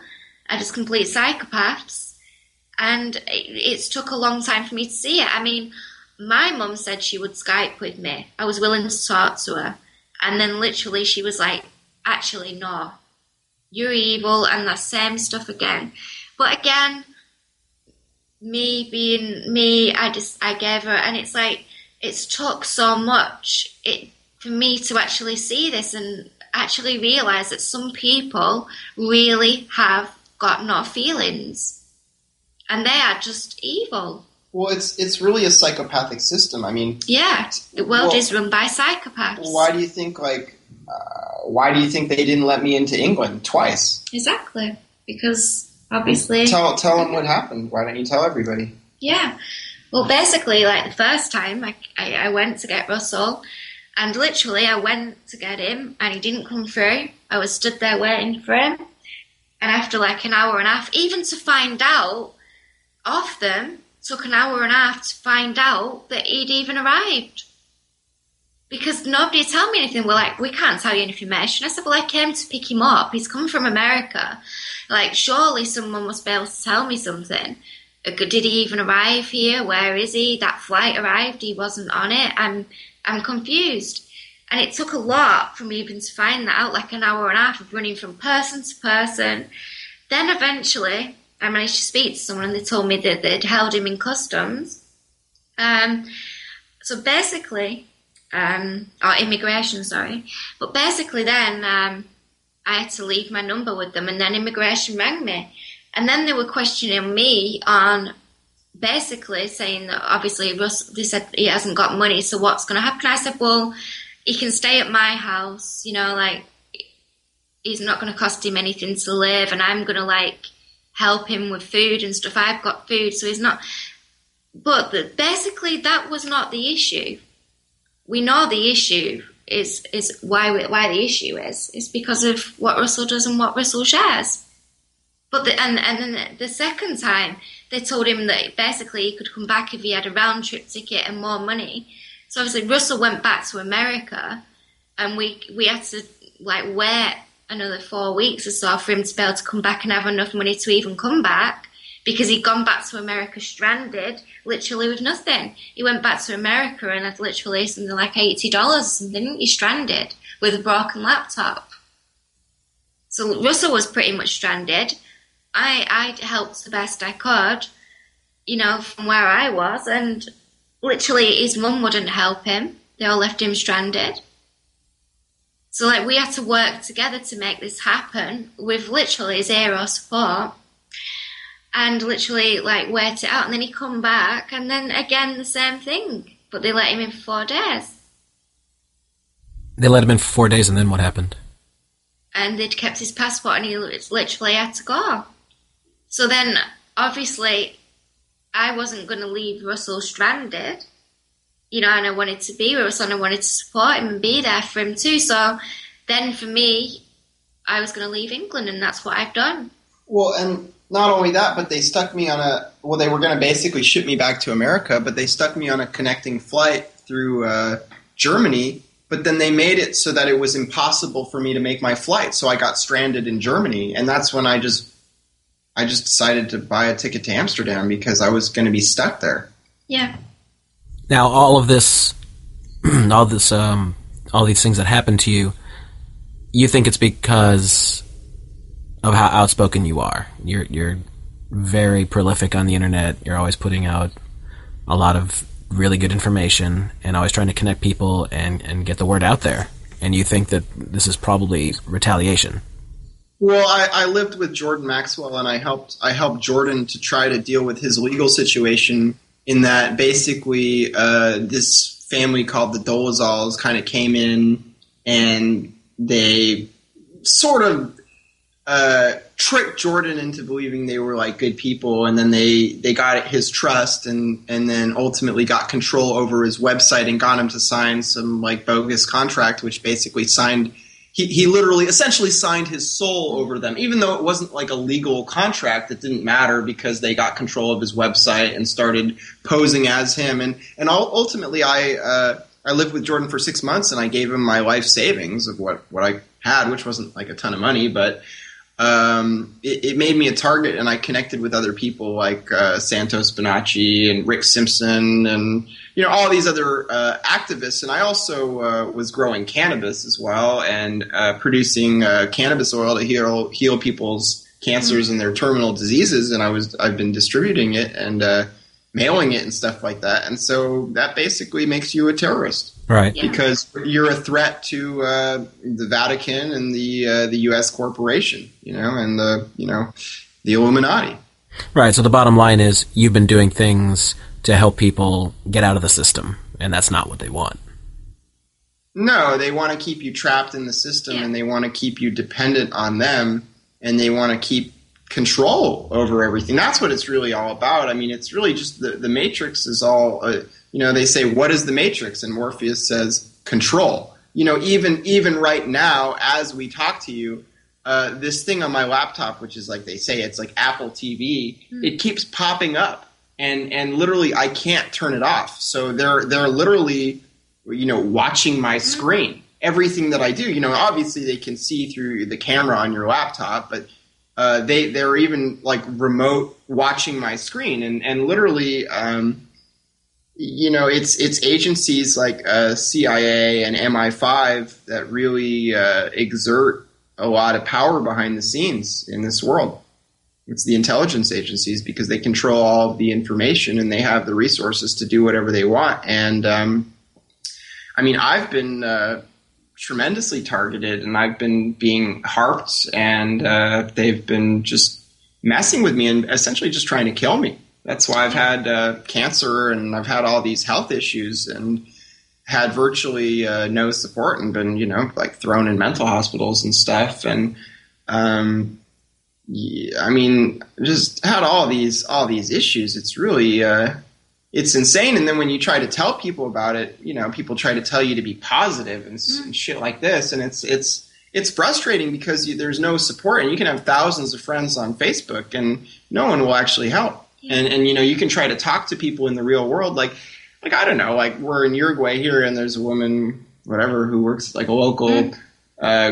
are just complete psychopaths, and it's took a long time for me to see it. I mean, my mum said she would Skype with me. I was willing to talk to her. And then literally she was like, actually, no, you're evil, and that same stuff again. But again, me being me, I gave her, and it's like, it's took so much for me to actually see this and actually realise that some people really have got no feelings, and they are just evil. Well, it's really a psychopathic system. I mean, yeah, the world is run by psychopaths. Why do you think why do you think they didn't let me into England twice? Exactly, because obviously tell them what happened. Why don't you tell everybody? Yeah, well, basically, like the first time, I went to get Russell, and literally I went to get him, and he didn't come through. I was stood there waiting for him, and after like an hour and a half, even to find out off them. Took an hour and a half to find out that he'd even arrived. Because nobody told me anything. We're like, we can't tell you any information. I said, well, I came to pick him up. He's come from America. Like, surely someone must be able to tell me something. Did he even arrive here? Where is he? That flight arrived. He wasn't on it. I'm confused. And it took a lot for me even to find that out, like an hour and a half of running from person to person. Then eventually I managed to speak to someone and they told me that they'd held him in customs. So basically, or immigration, sorry. But basically then I had to leave my number with them and then immigration rang me. And then they were questioning me on basically saying that obviously they said he hasn't got money, so what's going to happen? I said, well, he can stay at my house, you know, like he's not going to cost him anything to live and I'm going to like help him with food and stuff. I've got food, so he's not. But basically, that was not the issue. We know the issue is why the issue is. It's because of what Russell does and what Russell shares. But then the second time, they told him that basically he could come back if he had a round trip ticket and more money. So obviously, Russell went back to America, and we had to like wait another 4 weeks or so for him to be able to come back and have enough money to even come back, because he'd gone back to America stranded, literally with nothing. He went back to America and had literally something like $80 or something. He's stranded with a broken laptop. So Russell was pretty much stranded. I helped the best I could, you know, from where I was, and literally his mum wouldn't help him. They all left him stranded. So, like, we had to work together to make this happen with literally zero support and literally, like, wait it out. And then he come back and then, again, the same thing. But they let him in for 4 days. They let him in for 4 days and then what happened? And they'd kept his passport and he literally had to go. So then, obviously, I wasn't going to leave Russell stranded. You know, and I wanted to be with Russell and I wanted to support him and be there for him too. So then for me, I was going to leave England and that's what I've done. Well, and not only that, but they stuck me on they were going to basically ship me back to America, but they stuck me on a connecting flight through Germany, but then they made it so that it was impossible for me to make my flight. So I got stranded in Germany. And that's when I just decided to buy a ticket to Amsterdam because I was going to be stuck there. Yeah. Now, all these things that happened to you, you think it's because of how outspoken you are. You're very prolific on the internet. You're always putting out a lot of really good information and always trying to connect people and get the word out there. And you think that this is probably retaliation. Well, I lived with Jordan Maxwell and I helped Jordan to try to deal with his legal situation. In that, basically, this family called the Dolezals kind of came in and they sort of tricked Jordan into believing they were like good people, and then they got his trust and then ultimately got control over his website and got him to sign some like bogus contract, which basically signed he literally essentially signed his soul over them, even though it wasn't like a legal contract. It didn't matter because they got control of his website and started posing as him. And ultimately, I lived with Jordan for 6 months, and I gave him my life savings of what I had, which wasn't like a ton of money, but it made me a target, and I connected with other people like Santos Bonacci and Rick Simpson and you know, all these other activists, and I also was growing cannabis as well and producing cannabis oil to heal people's cancers and their terminal diseases, and I've been distributing it and mailing it and stuff like that. And so that basically makes you a terrorist. Right. Yeah. Because you're a threat to the Vatican and the U.S. corporation, you know, and the Illuminati. Right, so the bottom line is you've been doing things to help people get out of the system, and that's not what they want. No, they want to keep you trapped in the system, and they want to keep you dependent on them, and they want to keep control over everything. That's what it's really all about. I mean, it's really just the Matrix is all, you know, they say, what is the Matrix? And Morpheus says, control. You know, even right now, as we talk to you, this thing on my laptop, which is like they say, it's like Apple TV, it keeps popping up. And literally, I can't turn it off. So they're literally, you know, watching my screen, everything that I do. You know, obviously they can see through the camera on your laptop, but they're even like remote watching my screen. And literally, you know, it's agencies like CIA and MI5 that really exert a lot of power behind the scenes in this world. It's the intelligence agencies, because they control all of the information and they have the resources to do whatever they want. And I mean, I've been tremendously targeted, and I've been being harped, and they've been just messing with me and essentially just trying to kill me. That's why I've had cancer, and I've had all these health issues, and had virtually no support, and been, you know, like thrown in mental hospitals and stuff. And yeah, I mean, just had all these issues. It's really, it's insane. And then when you try to tell people about it, you know, people try to tell you to be positive and shit like this. And it's frustrating, because there's no support, and you can have thousands of friends on Facebook and no one will actually help. Yeah. And, you know, you can try to talk to people in the real world. Like, I don't know, like we're in Uruguay here, and there's a woman, whatever, who works like a local,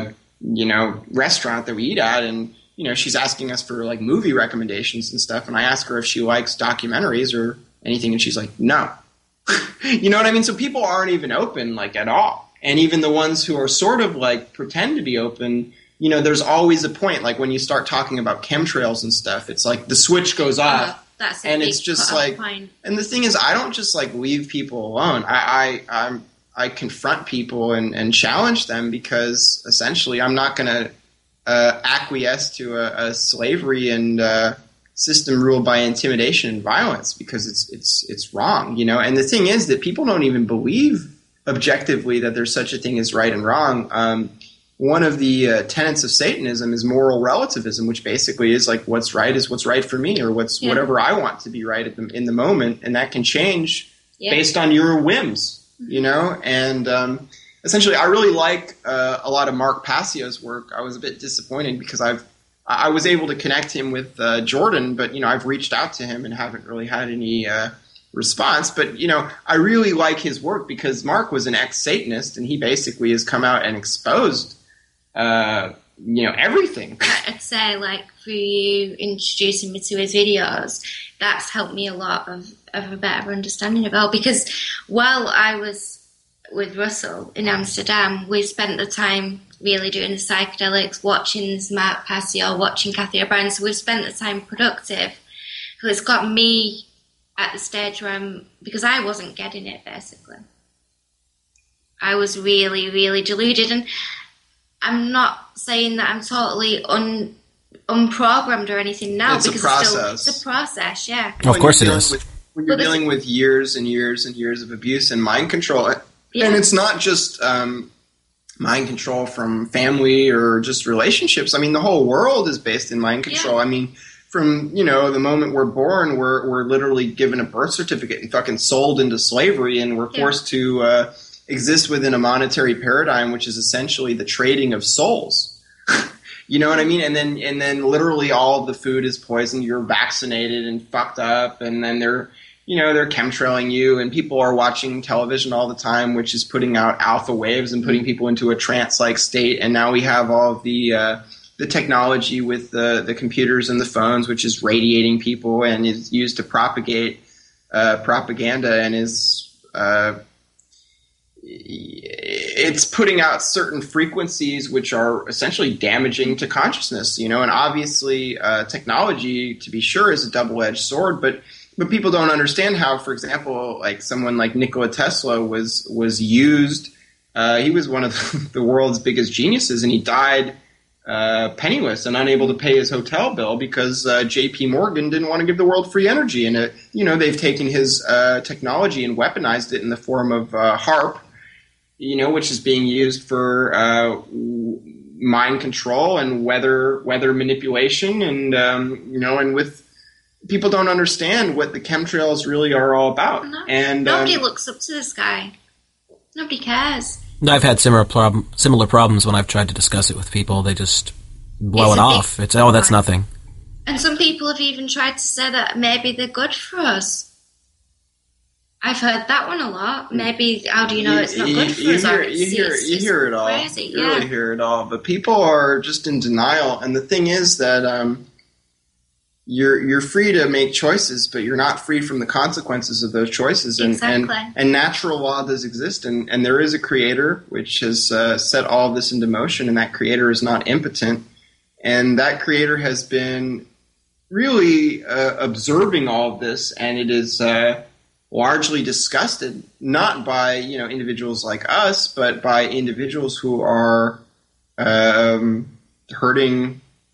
you know, restaurant that we eat at. And, you know, she's asking us for like movie recommendations and stuff. And I ask her if she likes documentaries or anything, and she's like, no. You know what I mean? So people aren't even open like at all. And even the ones who are sort of like pretend to be open, you know, there's always a point. Like when you start talking about chemtrails and stuff, it's like the switch goes off. That's and it's just like, and the thing is, I don't just like leave people alone. I confront people and challenge them, because essentially I'm not going to acquiesce to a slavery and system ruled by intimidation and violence, because it's wrong, you know. And the thing is that people don't even believe objectively that there's such a thing as right and wrong. One of the tenets of Satanism is moral relativism, which basically is like what's right is what's right for me, or what's whatever I want to be right at in the moment, and that can change based on your whims, you know. And essentially, I really like a lot of Mark Passio's work. I was a bit disappointed because I was able to connect him with Jordan, but, you know, I've reached out to him and haven't really had any response. But, you know, I really like his work, because Mark was an ex-Satanist, and he basically has come out and exposed, you know, everything. I'd say, like, for you introducing me to his videos, that's helped me a lot of a better understanding of all, because while I was with Russell in Amsterdam, we spent the time really doing the psychedelics, watching Mark Passio, watching Kathy O'Brien. So we've spent the time productive. So it's got me at the stage where I'm, because I wasn't getting it, basically. I was really, really deluded. And I'm not saying that I'm totally unprogrammed or anything now. It's because a process. It's a process, yeah. Well, of course it is. When you're dealing with years and years and years of abuse and mind control. Yeah. And it's not just mind control from family or just relationships. I mean, the whole world is based in mind control. Yeah. I mean, from, you know, the moment we're born, we're literally given a birth certificate and fucking sold into slavery, and we're forced to exist within a monetary paradigm, which is essentially the trading of souls. You know what I mean? And then literally all of the food is poisoned. You're vaccinated and fucked up, and then they're chemtrailing you, and people are watching television all the time, which is putting out alpha waves and putting people into a trance-like state. And now we have all of the technology with the computers and the phones, which is radiating people and is used to propagate propaganda, and is it's putting out certain frequencies which are essentially damaging to consciousness, you know. And obviously, technology, to be sure, is a double-edged sword, but people don't understand how, for example, like someone like Nikola Tesla was used. He was one of the world's biggest geniuses, and he died penniless and unable to pay his hotel bill because J.P. Morgan didn't want to give the world free energy. And, they've taken his technology and weaponized it in the form of HAARP, which is being used for mind control and weather manipulation. And, and with people don't understand what the chemtrails really are all about. No, and nobody looks up to the sky. Nobody cares. I've had similar problems when I've tried to discuss it with people. They just blow it off. It's, oh, that's nothing. And some people have even tried to say that maybe they're good for us. I've heard that one a lot. Maybe, how do you know it's not good for us? You hear it all. Crazy. You really hear it all. But people are just in denial. And the thing is that you're free to make choices, but you're not free from the consequences of those choices. And, exactly. And natural law does exist, and there is a creator which has set all this into motion, and that creator is not impotent. And that creator has been really observing all of this, and it is largely disgusted, not by individuals like us, but by individuals who are hurting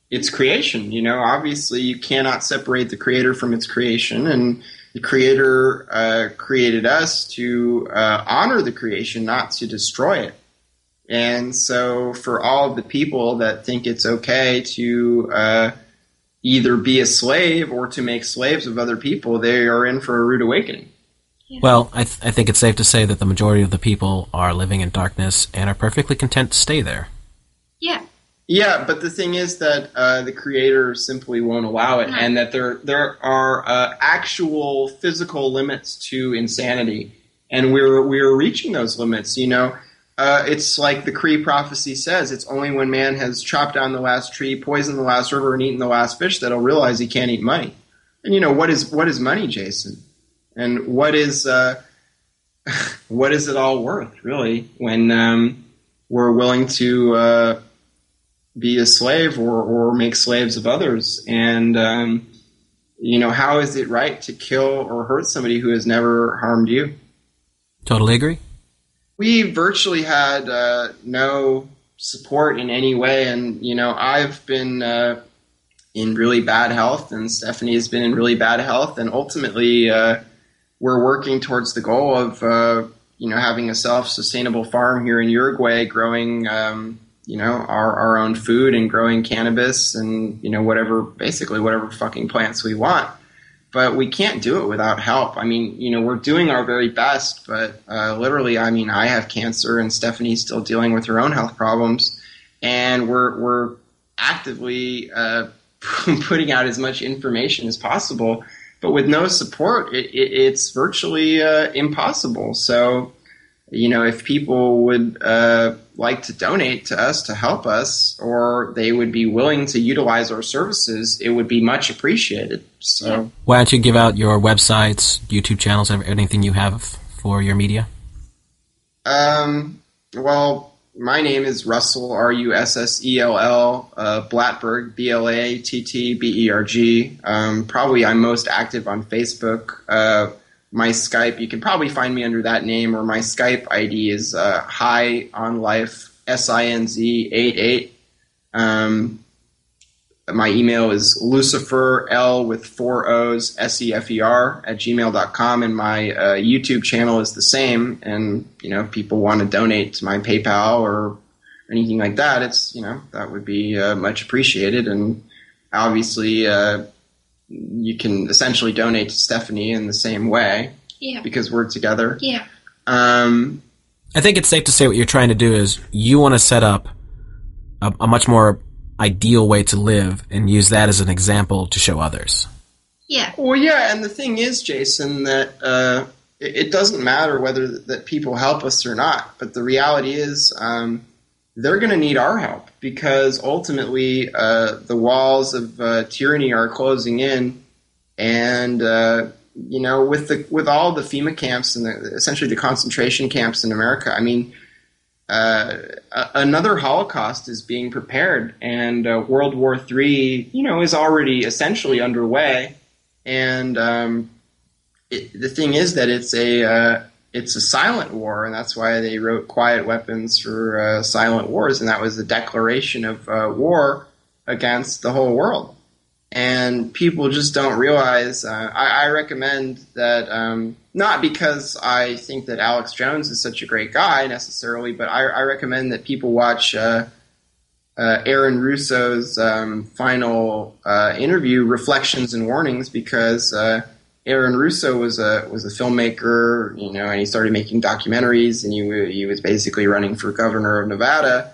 its creation. Obviously you cannot separate the creator from its creation, and the creator created us to honor the creation, not to destroy it. And so for all of the people that think it's okay to either be a slave or to make slaves of other people, they are in for a rude awakening. Yeah. Well, I think it's safe to say that the majority of the people are living in darkness and are perfectly content to stay there. Yeah. Yeah, but the thing is that the creator simply won't allow it, and that there are actual physical limits to insanity, and we're reaching those limits. It's like the Cree prophecy says: it's only when man has chopped down the last tree, poisoned the last river, and eaten the last fish that'll realize he can't eat money. And what is money, Jason? And what is it all worth, really, when we're willing to be a slave or make slaves of others? And, how is it right to kill or hurt somebody who has never harmed you? Totally agree. We virtually had no support in any way. And, I've been in really bad health, and Stephanie has been in really bad health. And ultimately, we're working towards the goal of, having a self-sustainable farm here in Uruguay, growing our own food and growing cannabis and, whatever fucking plants we want. But we can't do it without help. I mean, we're doing our very best, but literally, I have cancer and Stephanie's still dealing with her own health problems. And we're actively putting out as much information as possible. But with no support, it's virtually impossible. So, if people would like to donate to us to help us, or they would be willing to utilize our services, it would be much appreciated. So, why don't you give out your websites, YouTube channels, anything you have for your media? Well, my name is Russell, Russell, Blatberg, Blattberg. Probably I'm most active on Facebook. My Skype, you can probably find me under that name, or my Skype ID is High on Life, SINZ88. My email is Lucifer, L with 4 O's, SEFER @gmail.com, and my YouTube channel is the same. And, if people want to donate to my PayPal or anything like that, it's, that would be much appreciated. And obviously, you can essentially donate to Stephanie in the same way, because we're together. Yeah. I think it's safe to say what you're trying to do is you want to set up a much more ideal way to live and use that as an example to show others. Yeah. Well, yeah, and the thing is, Jason, that it doesn't matter whether that people help us or not, but the reality is they're going to need our help, because ultimately the walls of tyranny are closing in, and with all the FEMA camps and essentially the concentration camps in America, another Holocaust is being prepared, and World War III, is already essentially underway. And the thing is that it's a it's a silent war, and that's why they wrote Quiet Weapons for Silent Wars, and that was the declaration of war against the whole world. And people just don't realize. I recommend that, not because I think that Alex Jones is such a great guy necessarily, but I recommend that people watch Aaron Russo's final interview, Reflections and Warnings, because Aaron Russo was a filmmaker, you know, and he started making documentaries, and he was basically running for governor of Nevada.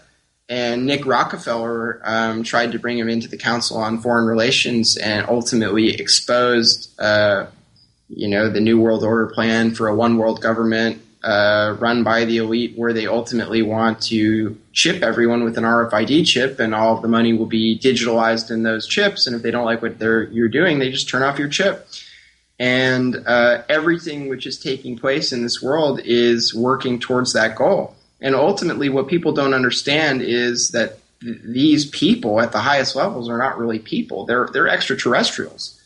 And Nick Rockefeller tried to bring him into the Council on Foreign Relations and ultimately exposed, you know, the New World Order plan for a one-world government run by the elite, where they ultimately want to chip everyone with an RFID chip, and all of the money will be digitalized in those chips. And if they don't like what you're doing, they just turn off your chip. And everything which is taking place in this world is working towards that goal. And ultimately, what people don't understand is that these people at the highest levels are not really people. They're extraterrestrials,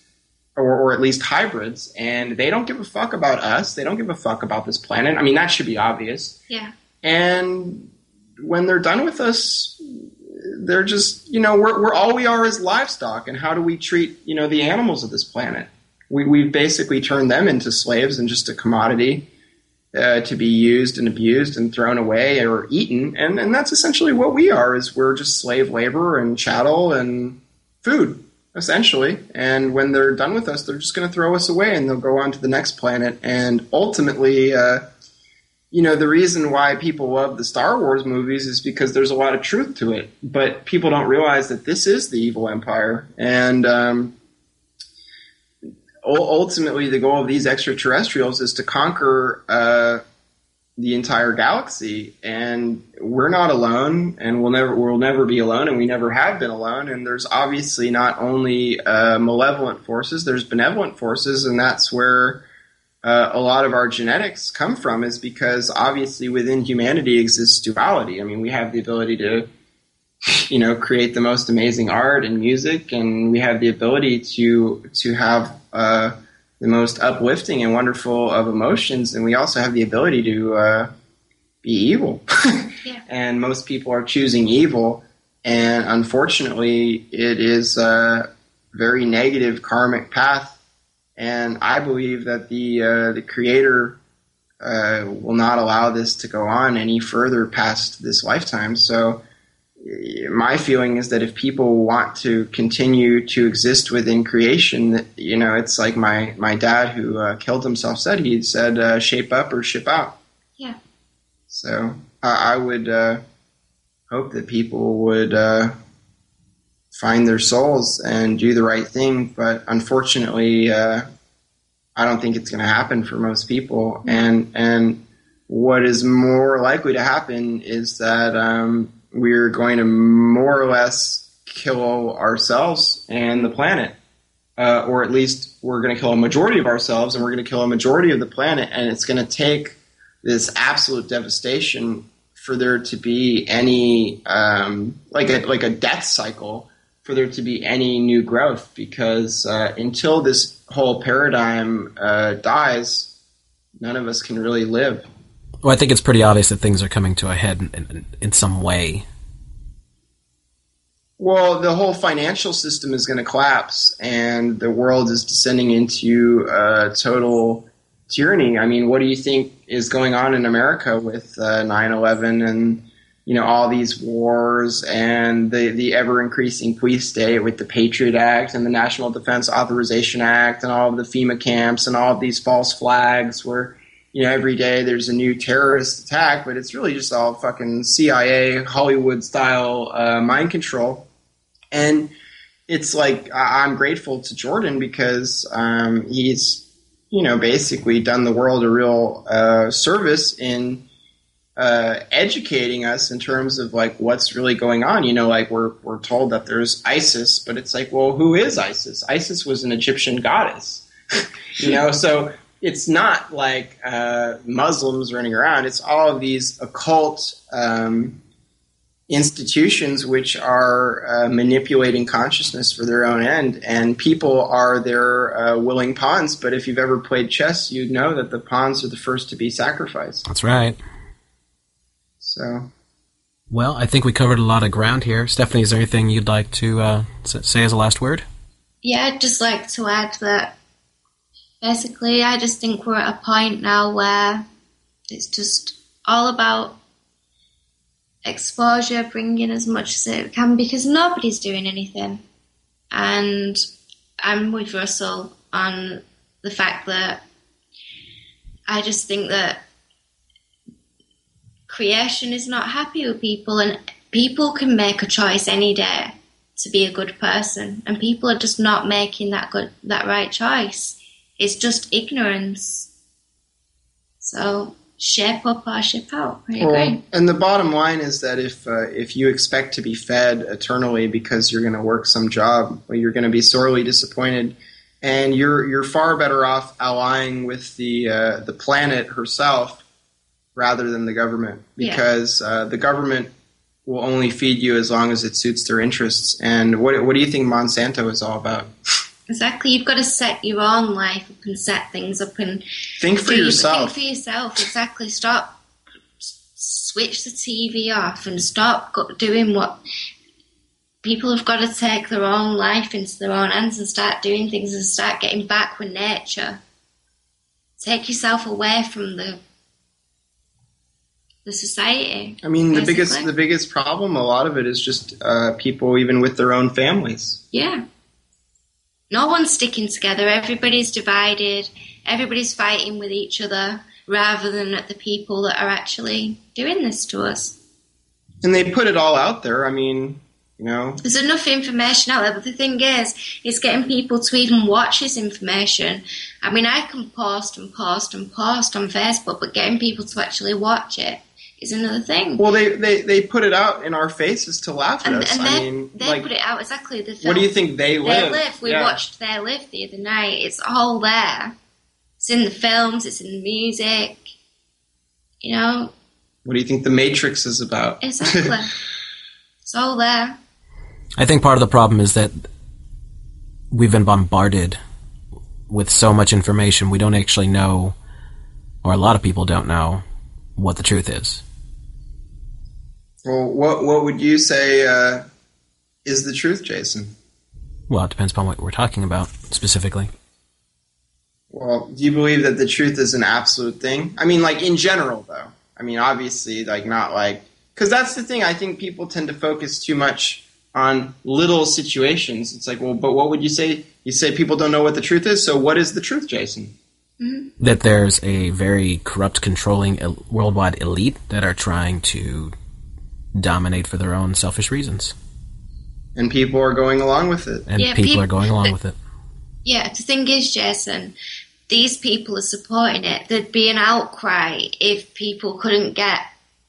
or at least hybrids, and they don't give a fuck about us. They don't give a fuck about this planet. I mean, that should be obvious. Yeah. And when they're done with us, they're just, you know, we're all we are is livestock. And how do we treat, you know, the animals of this planet? We've basically turned them into slaves and just a commodity. To be used and abused and thrown away or eaten. And that's essentially what we are, is we're just slave labor and chattel and food, essentially. And when they're done with us, they're just going to throw us away, and they'll go on to the next planet. And ultimately, you know, the reason why people love the Star Wars movies is because there's a lot of truth to it. But people don't realize that this is the evil empire. And ultimately, the goal of these extraterrestrials is to conquer the entire galaxy, and we're not alone, and we'll never be alone, and we never have been alone. And there's obviously not only malevolent forces, there's benevolent forces, and that's where a lot of our genetics come from, is because obviously within humanity exists duality. I mean, we have the ability to, you know, create the most amazing art and music, and we have the ability to have the most uplifting and wonderful of emotions, and we also have the ability to be evil. Yeah. And most people are choosing evil, and unfortunately, it is a very negative karmic path. And I believe that the Creator will not allow this to go on any further past this lifetime. So my feeling is that if people want to continue to exist within creation, you know, it's like my dad, who killed himself, said, shape up or ship out. Yeah. So I would hope that people would find their souls and do the right thing. But unfortunately, I don't think it's going to happen for most people. Mm-hmm. And what is more likely to happen is that we're going to more or less kill ourselves and the planet, or at least we're going to kill a majority of ourselves, and we're going to kill a majority of the planet. And it's going to take this absolute devastation for there to be any like a death cycle, for there to be any new growth, because until this whole paradigm dies, none of us can really live. Well, I think it's pretty obvious that things are coming to a head in some way. Well, the whole financial system is going to collapse, and the world is descending into total tyranny. I mean, what do you think is going on in America with 9/11 and, you know, all these wars, and the ever-increasing police state with the Patriot Act and the National Defense Authorization Act and all of the FEMA camps and all of these false flags where, you know, every day there's a new terrorist attack, but it's really just all fucking CIA, Hollywood-style mind control. And it's like, I'm grateful to Jordan because he's, you know, basically done the world a real service in educating us in terms of, like, what's really going on. You know, like, we're told that there's ISIS, but it's like, well, who is ISIS? ISIS was an Egyptian goddess, you know, so it's not like Muslims running around. It's all of these occult institutions which are manipulating consciousness for their own end, and people are their willing pawns. But if you've ever played chess, you'd know that the pawns are the first to be sacrificed. That's right. So, well, I think we covered a lot of ground here. Stephanie, is there anything you'd like to say as a last word? Yeah, I'd just like to add that basically I just think we're at a point now where it's just all about exposure, bringing as much as it can, because nobody's doing anything. And I'm with Russell on the fact that I just think that creation is not happy with people, and people can make a choice any day to be a good person, and people are just not making that right choice. It's just ignorance. So shape up or shape out. Well, and the bottom line is that if you expect to be fed eternally because you're going to work some job, well, you're going to be sorely disappointed, and you're far better off allying with the planet herself rather than the government, because the government will only feed you as long as it suits their interests. And what do you think Monsanto is all about? Exactly. You've got to set your own life up and set things up and think for yourself. Exactly. Stop. Switch the TV off and stop doing what people have got to take their own life into their own hands and start doing things and start getting back with nature. Take yourself away from the society. I mean, basically. the biggest problem, a lot of it is just people even with their own families. Yeah. No one's sticking together. Everybody's divided. Everybody's fighting with each other rather than at the people that are actually doing this to us. And they put it all out there. I mean, you know, there's enough information out there, but the thing is, it's getting people to even watch this information. I mean, I can post and post and post on Facebook, but getting people to actually watch it is another thing. Well, they put it out in our faces to laugh at us. And they put it out, exactly. The film, what do you think they live? They live. We watched They Live the other night. It's all there. It's in the films. It's in the music. You know. What do you think The Matrix is about? Exactly. It's all there. I think part of the problem is that we've been bombarded with so much information. We don't actually know, or a lot of people don't know, what the truth is. Well, what would you say is the truth, Jason? Well, it depends upon what we're talking about specifically. Well, do you believe that the truth is an absolute thing? I mean, like in general, though. I mean, obviously, like not like... Because that's the thing. I think people tend to focus too much on little situations. It's like, well, but what would you say? You say people don't know what the truth is, so what is the truth, Jason? That there's a very corrupt, controlling, worldwide elite that are trying to dominate for their own selfish reasons. And people are going along with it. And people are going along with it. Yeah, the thing is, Jason, these people are supporting it. There'd be an outcry if people couldn't get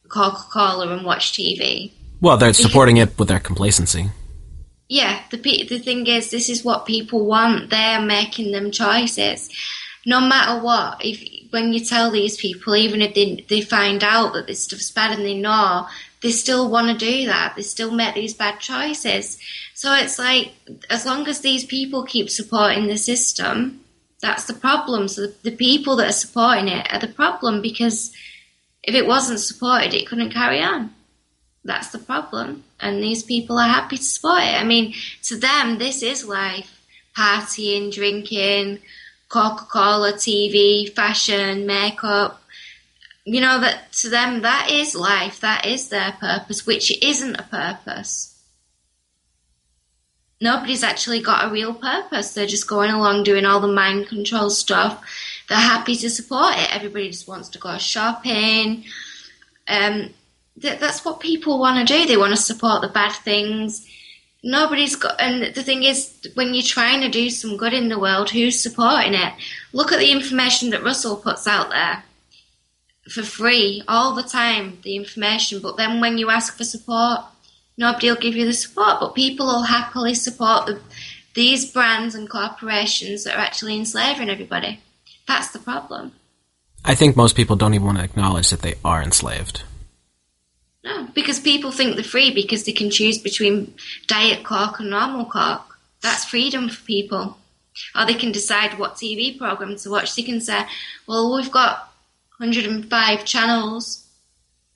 Coca-Cola and watch TV. Well, they're supporting it with their complacency. Yeah, the thing is, this is what people want. They're making them choices. No matter what, when you tell these people, even if they find out that this stuff's bad and they know, they still want to do that. They still make these bad choices. So it's like, as long as these people keep supporting the system, that's the problem. So the people that are supporting it are the problem, because if it wasn't supported, it couldn't carry on. That's the problem. And these people are happy to support it. I mean, to them, this is life. Partying, drinking, Coca-Cola, TV, fashion, makeup. You know, that to them, that is life. That is their purpose, which isn't a purpose. Nobody's actually got a real purpose. They're just going along doing all the mind control stuff. They're happy to support it. Everybody just wants to go shopping. That's what people want to do. They want to support the bad things. Nobody's got, and the thing is, when you're trying to do some good in the world, who's supporting it? Look at the information that Russell puts out there for free all the time, the information. But then when you ask for support, nobody will give you the support. But people will happily support these brands and corporations that are actually enslaving everybody. That's the problem. I think most people don't even want to acknowledge that they are enslaved. No, because people think they're free because they can choose between Diet Coke and normal Coke. That's freedom for people. Or they can decide what TV program to watch. They can say, well, we've got 105 channels,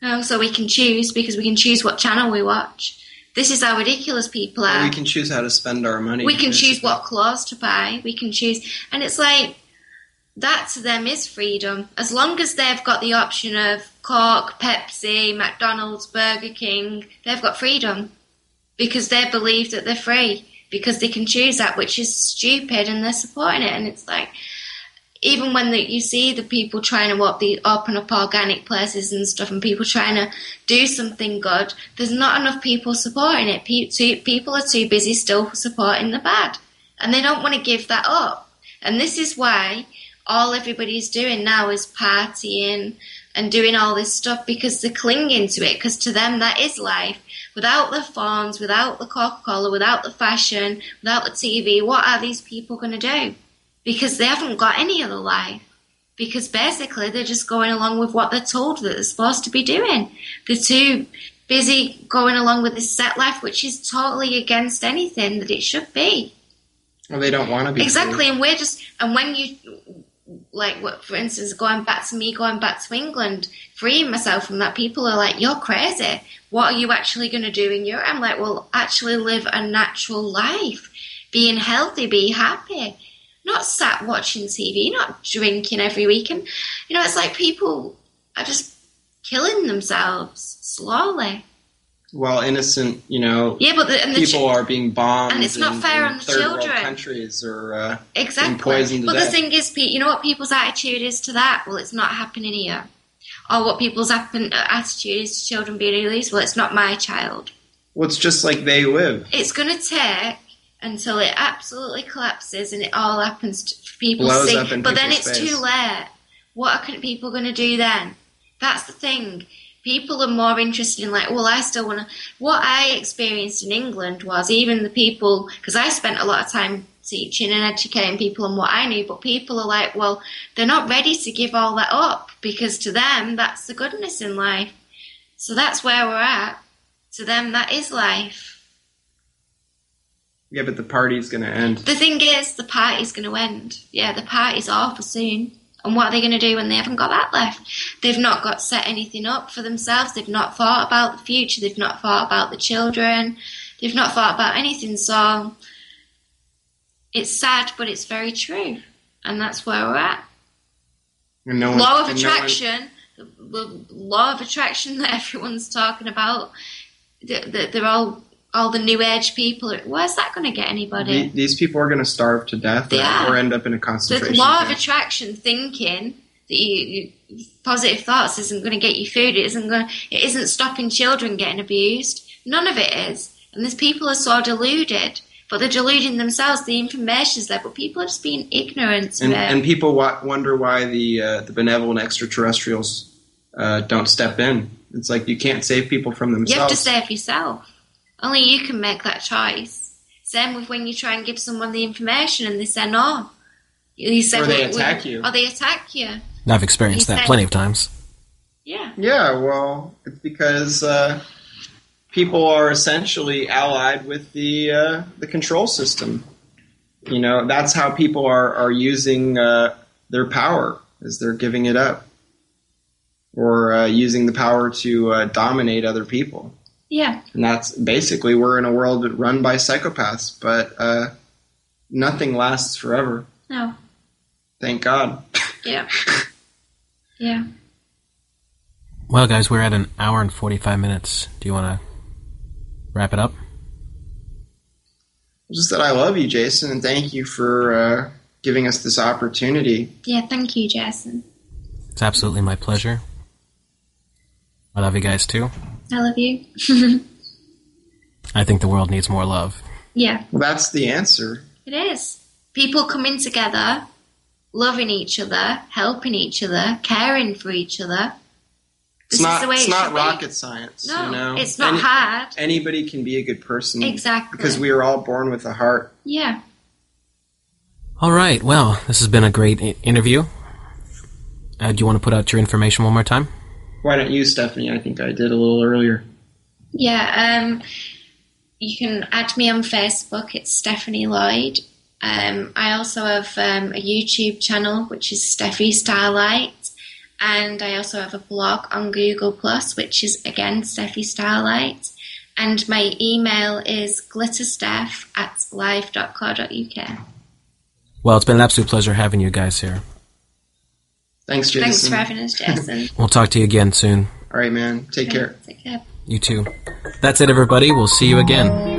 you know, so we can choose, because we can choose what channel we watch. This is how ridiculous people are. We can choose how to spend our money. We can choose what clothes to buy. We can choose. And it's like, that to them is freedom. As long as they've got the option of Coke, Pepsi, McDonald's, Burger King, they've got freedom because they believe that they're free because they can choose that, which is stupid, and they're supporting it. And it's like, even when you see the people trying to open up organic places and stuff, and people trying to do something good, there's not enough people supporting it. People are too busy still supporting the bad, and they don't want to give that up. And this is why all everybody's doing now is partying and doing all this stuff, because they're clinging to it, because to them that is life. Without the phones, without the Coca-Cola, without the fashion, without the TV, what are these people going to do? Because they haven't got any other life. Because basically they're just going along with what they're told that they're supposed to be doing. They're too busy going along with this set life, which is totally against anything that it should be. Well, they don't want to be. Exactly, free. And we're just... And when you... Like, for instance, going back to England, freeing myself from that, people are like, you're crazy. What are you actually going to do in Europe? I'm like, well, actually live a natural life. Being healthy, be happy. Not sat watching TV, not drinking every weekend. You know, it's like people are just killing themselves slowly. Well, innocent, you know, yeah, but people are being bombed, and it's not fair on the children. Third world countries are exactly being poisoned to death. But the thing is, Pete, you know what people's attitude is to that? Well, it's not happening here. Or what people's attitude is to children being released? Well, it's not my child. Well, it's just like they live. It's going to take until it absolutely collapses and it all happens. People see, but then it's too late. What are people going to do then? That's the thing. People are more interested in like, well, I still want to... What I experienced in England was even the people... Because I spent a lot of time teaching and educating people on what I knew, but people are like, well, they're not ready to give all that up because to them, that's the goodness in life. So that's where we're at. To them, that is life. Yeah, but the party's going to end. The thing is, the party's going to end. Yeah, the party's over soon. And what are they going to do when they haven't got that left? They've not got set anything up for themselves. They've not thought about the future. They've not thought about the children. They've not thought about anything. So it's sad, but it's very true. And that's where we're at. The law of attraction that everyone's talking about, they're all the new age people, where's that going to get anybody? These people are going to starve to death or end up in a concentration camp. The law of attraction thinking that you positive thoughts isn't going to get you food, it isn't stopping children getting abused. None of it is. And these people are so deluded, but they're deluding themselves. The information's there, but people are just being ignorant. And people wonder why the benevolent extraterrestrials don't step in. It's like you can't save people from themselves. You have to save yourself. Only you can make that choice. Same with when you try and give someone the information and they say no. You say, or they attack you. Or they attack you. And I've experienced that plenty of times. Yeah. Yeah, well, it's because people are essentially allied with the control system. You know, that's how people are using their power, is they're giving it up. Or using the power to dominate other people. Yeah. And that's basically, we're in a world run by psychopaths, but nothing lasts forever. No. Thank God. Yeah. Yeah. Well, guys, we're at an hour and 45 minutes. Do you want to wrap it up? Just that I love you, Jason, and thank you for giving us this opportunity. Yeah, thank you, Jason. It's absolutely my pleasure. I love you guys, too. I love you. I think the world needs more love. Yeah. Well, that's the answer. It is. People coming together, loving each other, helping each other, caring for each other. It's not rocket science. No, you know? It's not hard. Anybody can be a good person. Exactly. Because we are all born with a heart. Yeah. All right. Well, this has been a great interview. Do you want to put out your information one more time? Why don't you, Stephanie? I think I did a little earlier. Yeah, you can add me on Facebook. It's Stephanie Lloyd. I also have a YouTube channel, which is Steffi Starlight. And I also have a blog on Google+, which is, again, Steffi Starlight. And my email is glittersteph@live.co.uk. Well, it's been an absolute pleasure having you guys here. Thanks, Jason. Thanks for having us, Jason. We'll talk to you again soon. All right, man. Take care. Take care. You too. That's it, everybody. We'll see you again.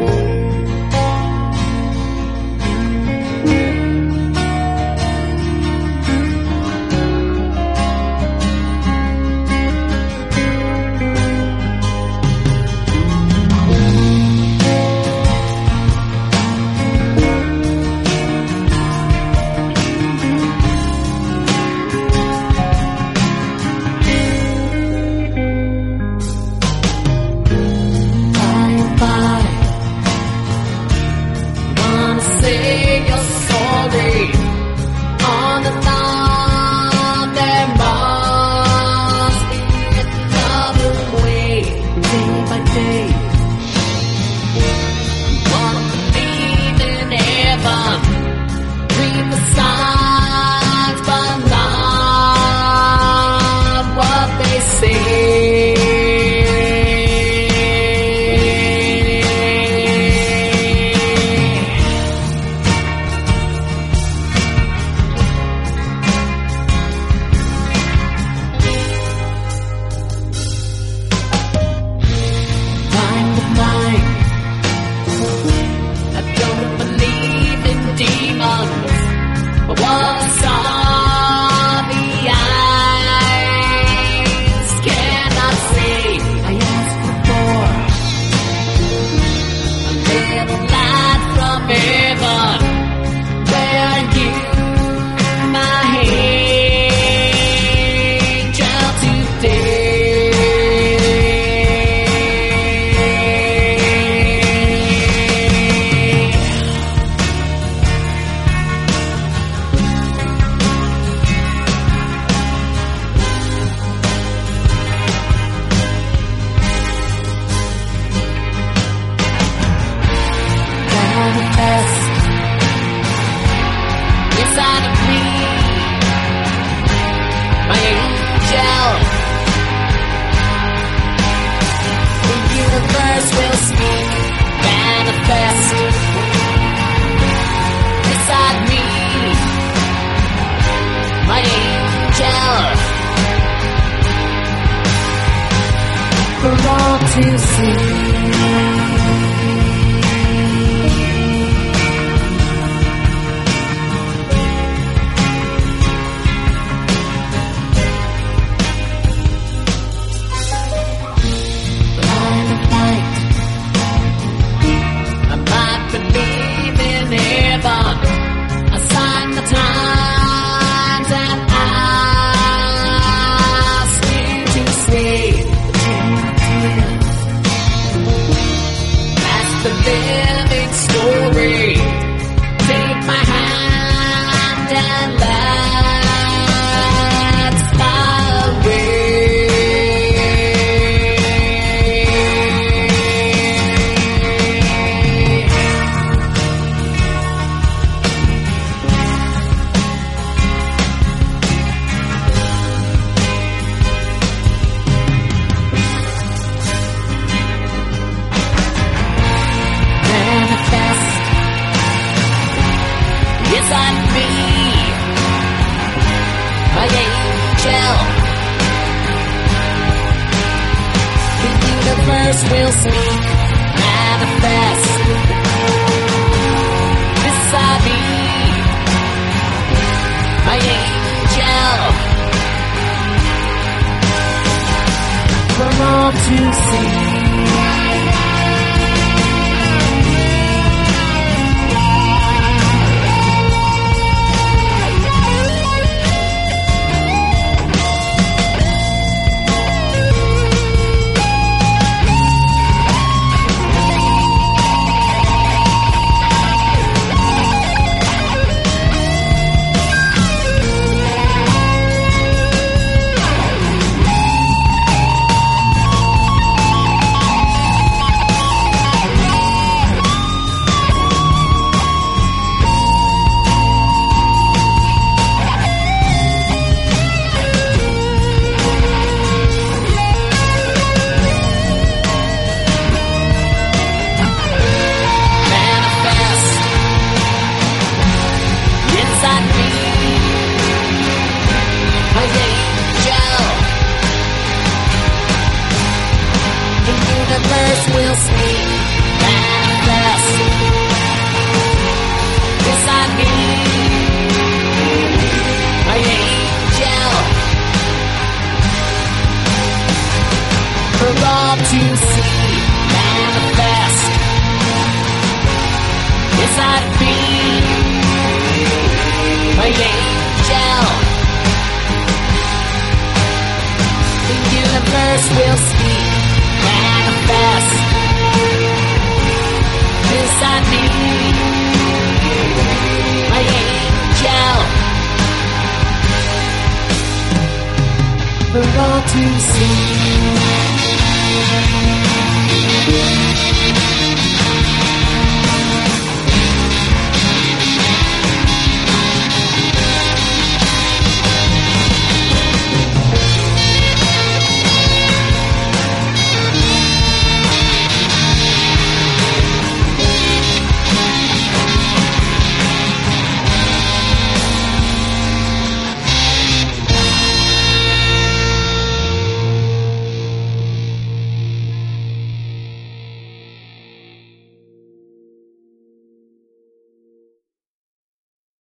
We're all to see.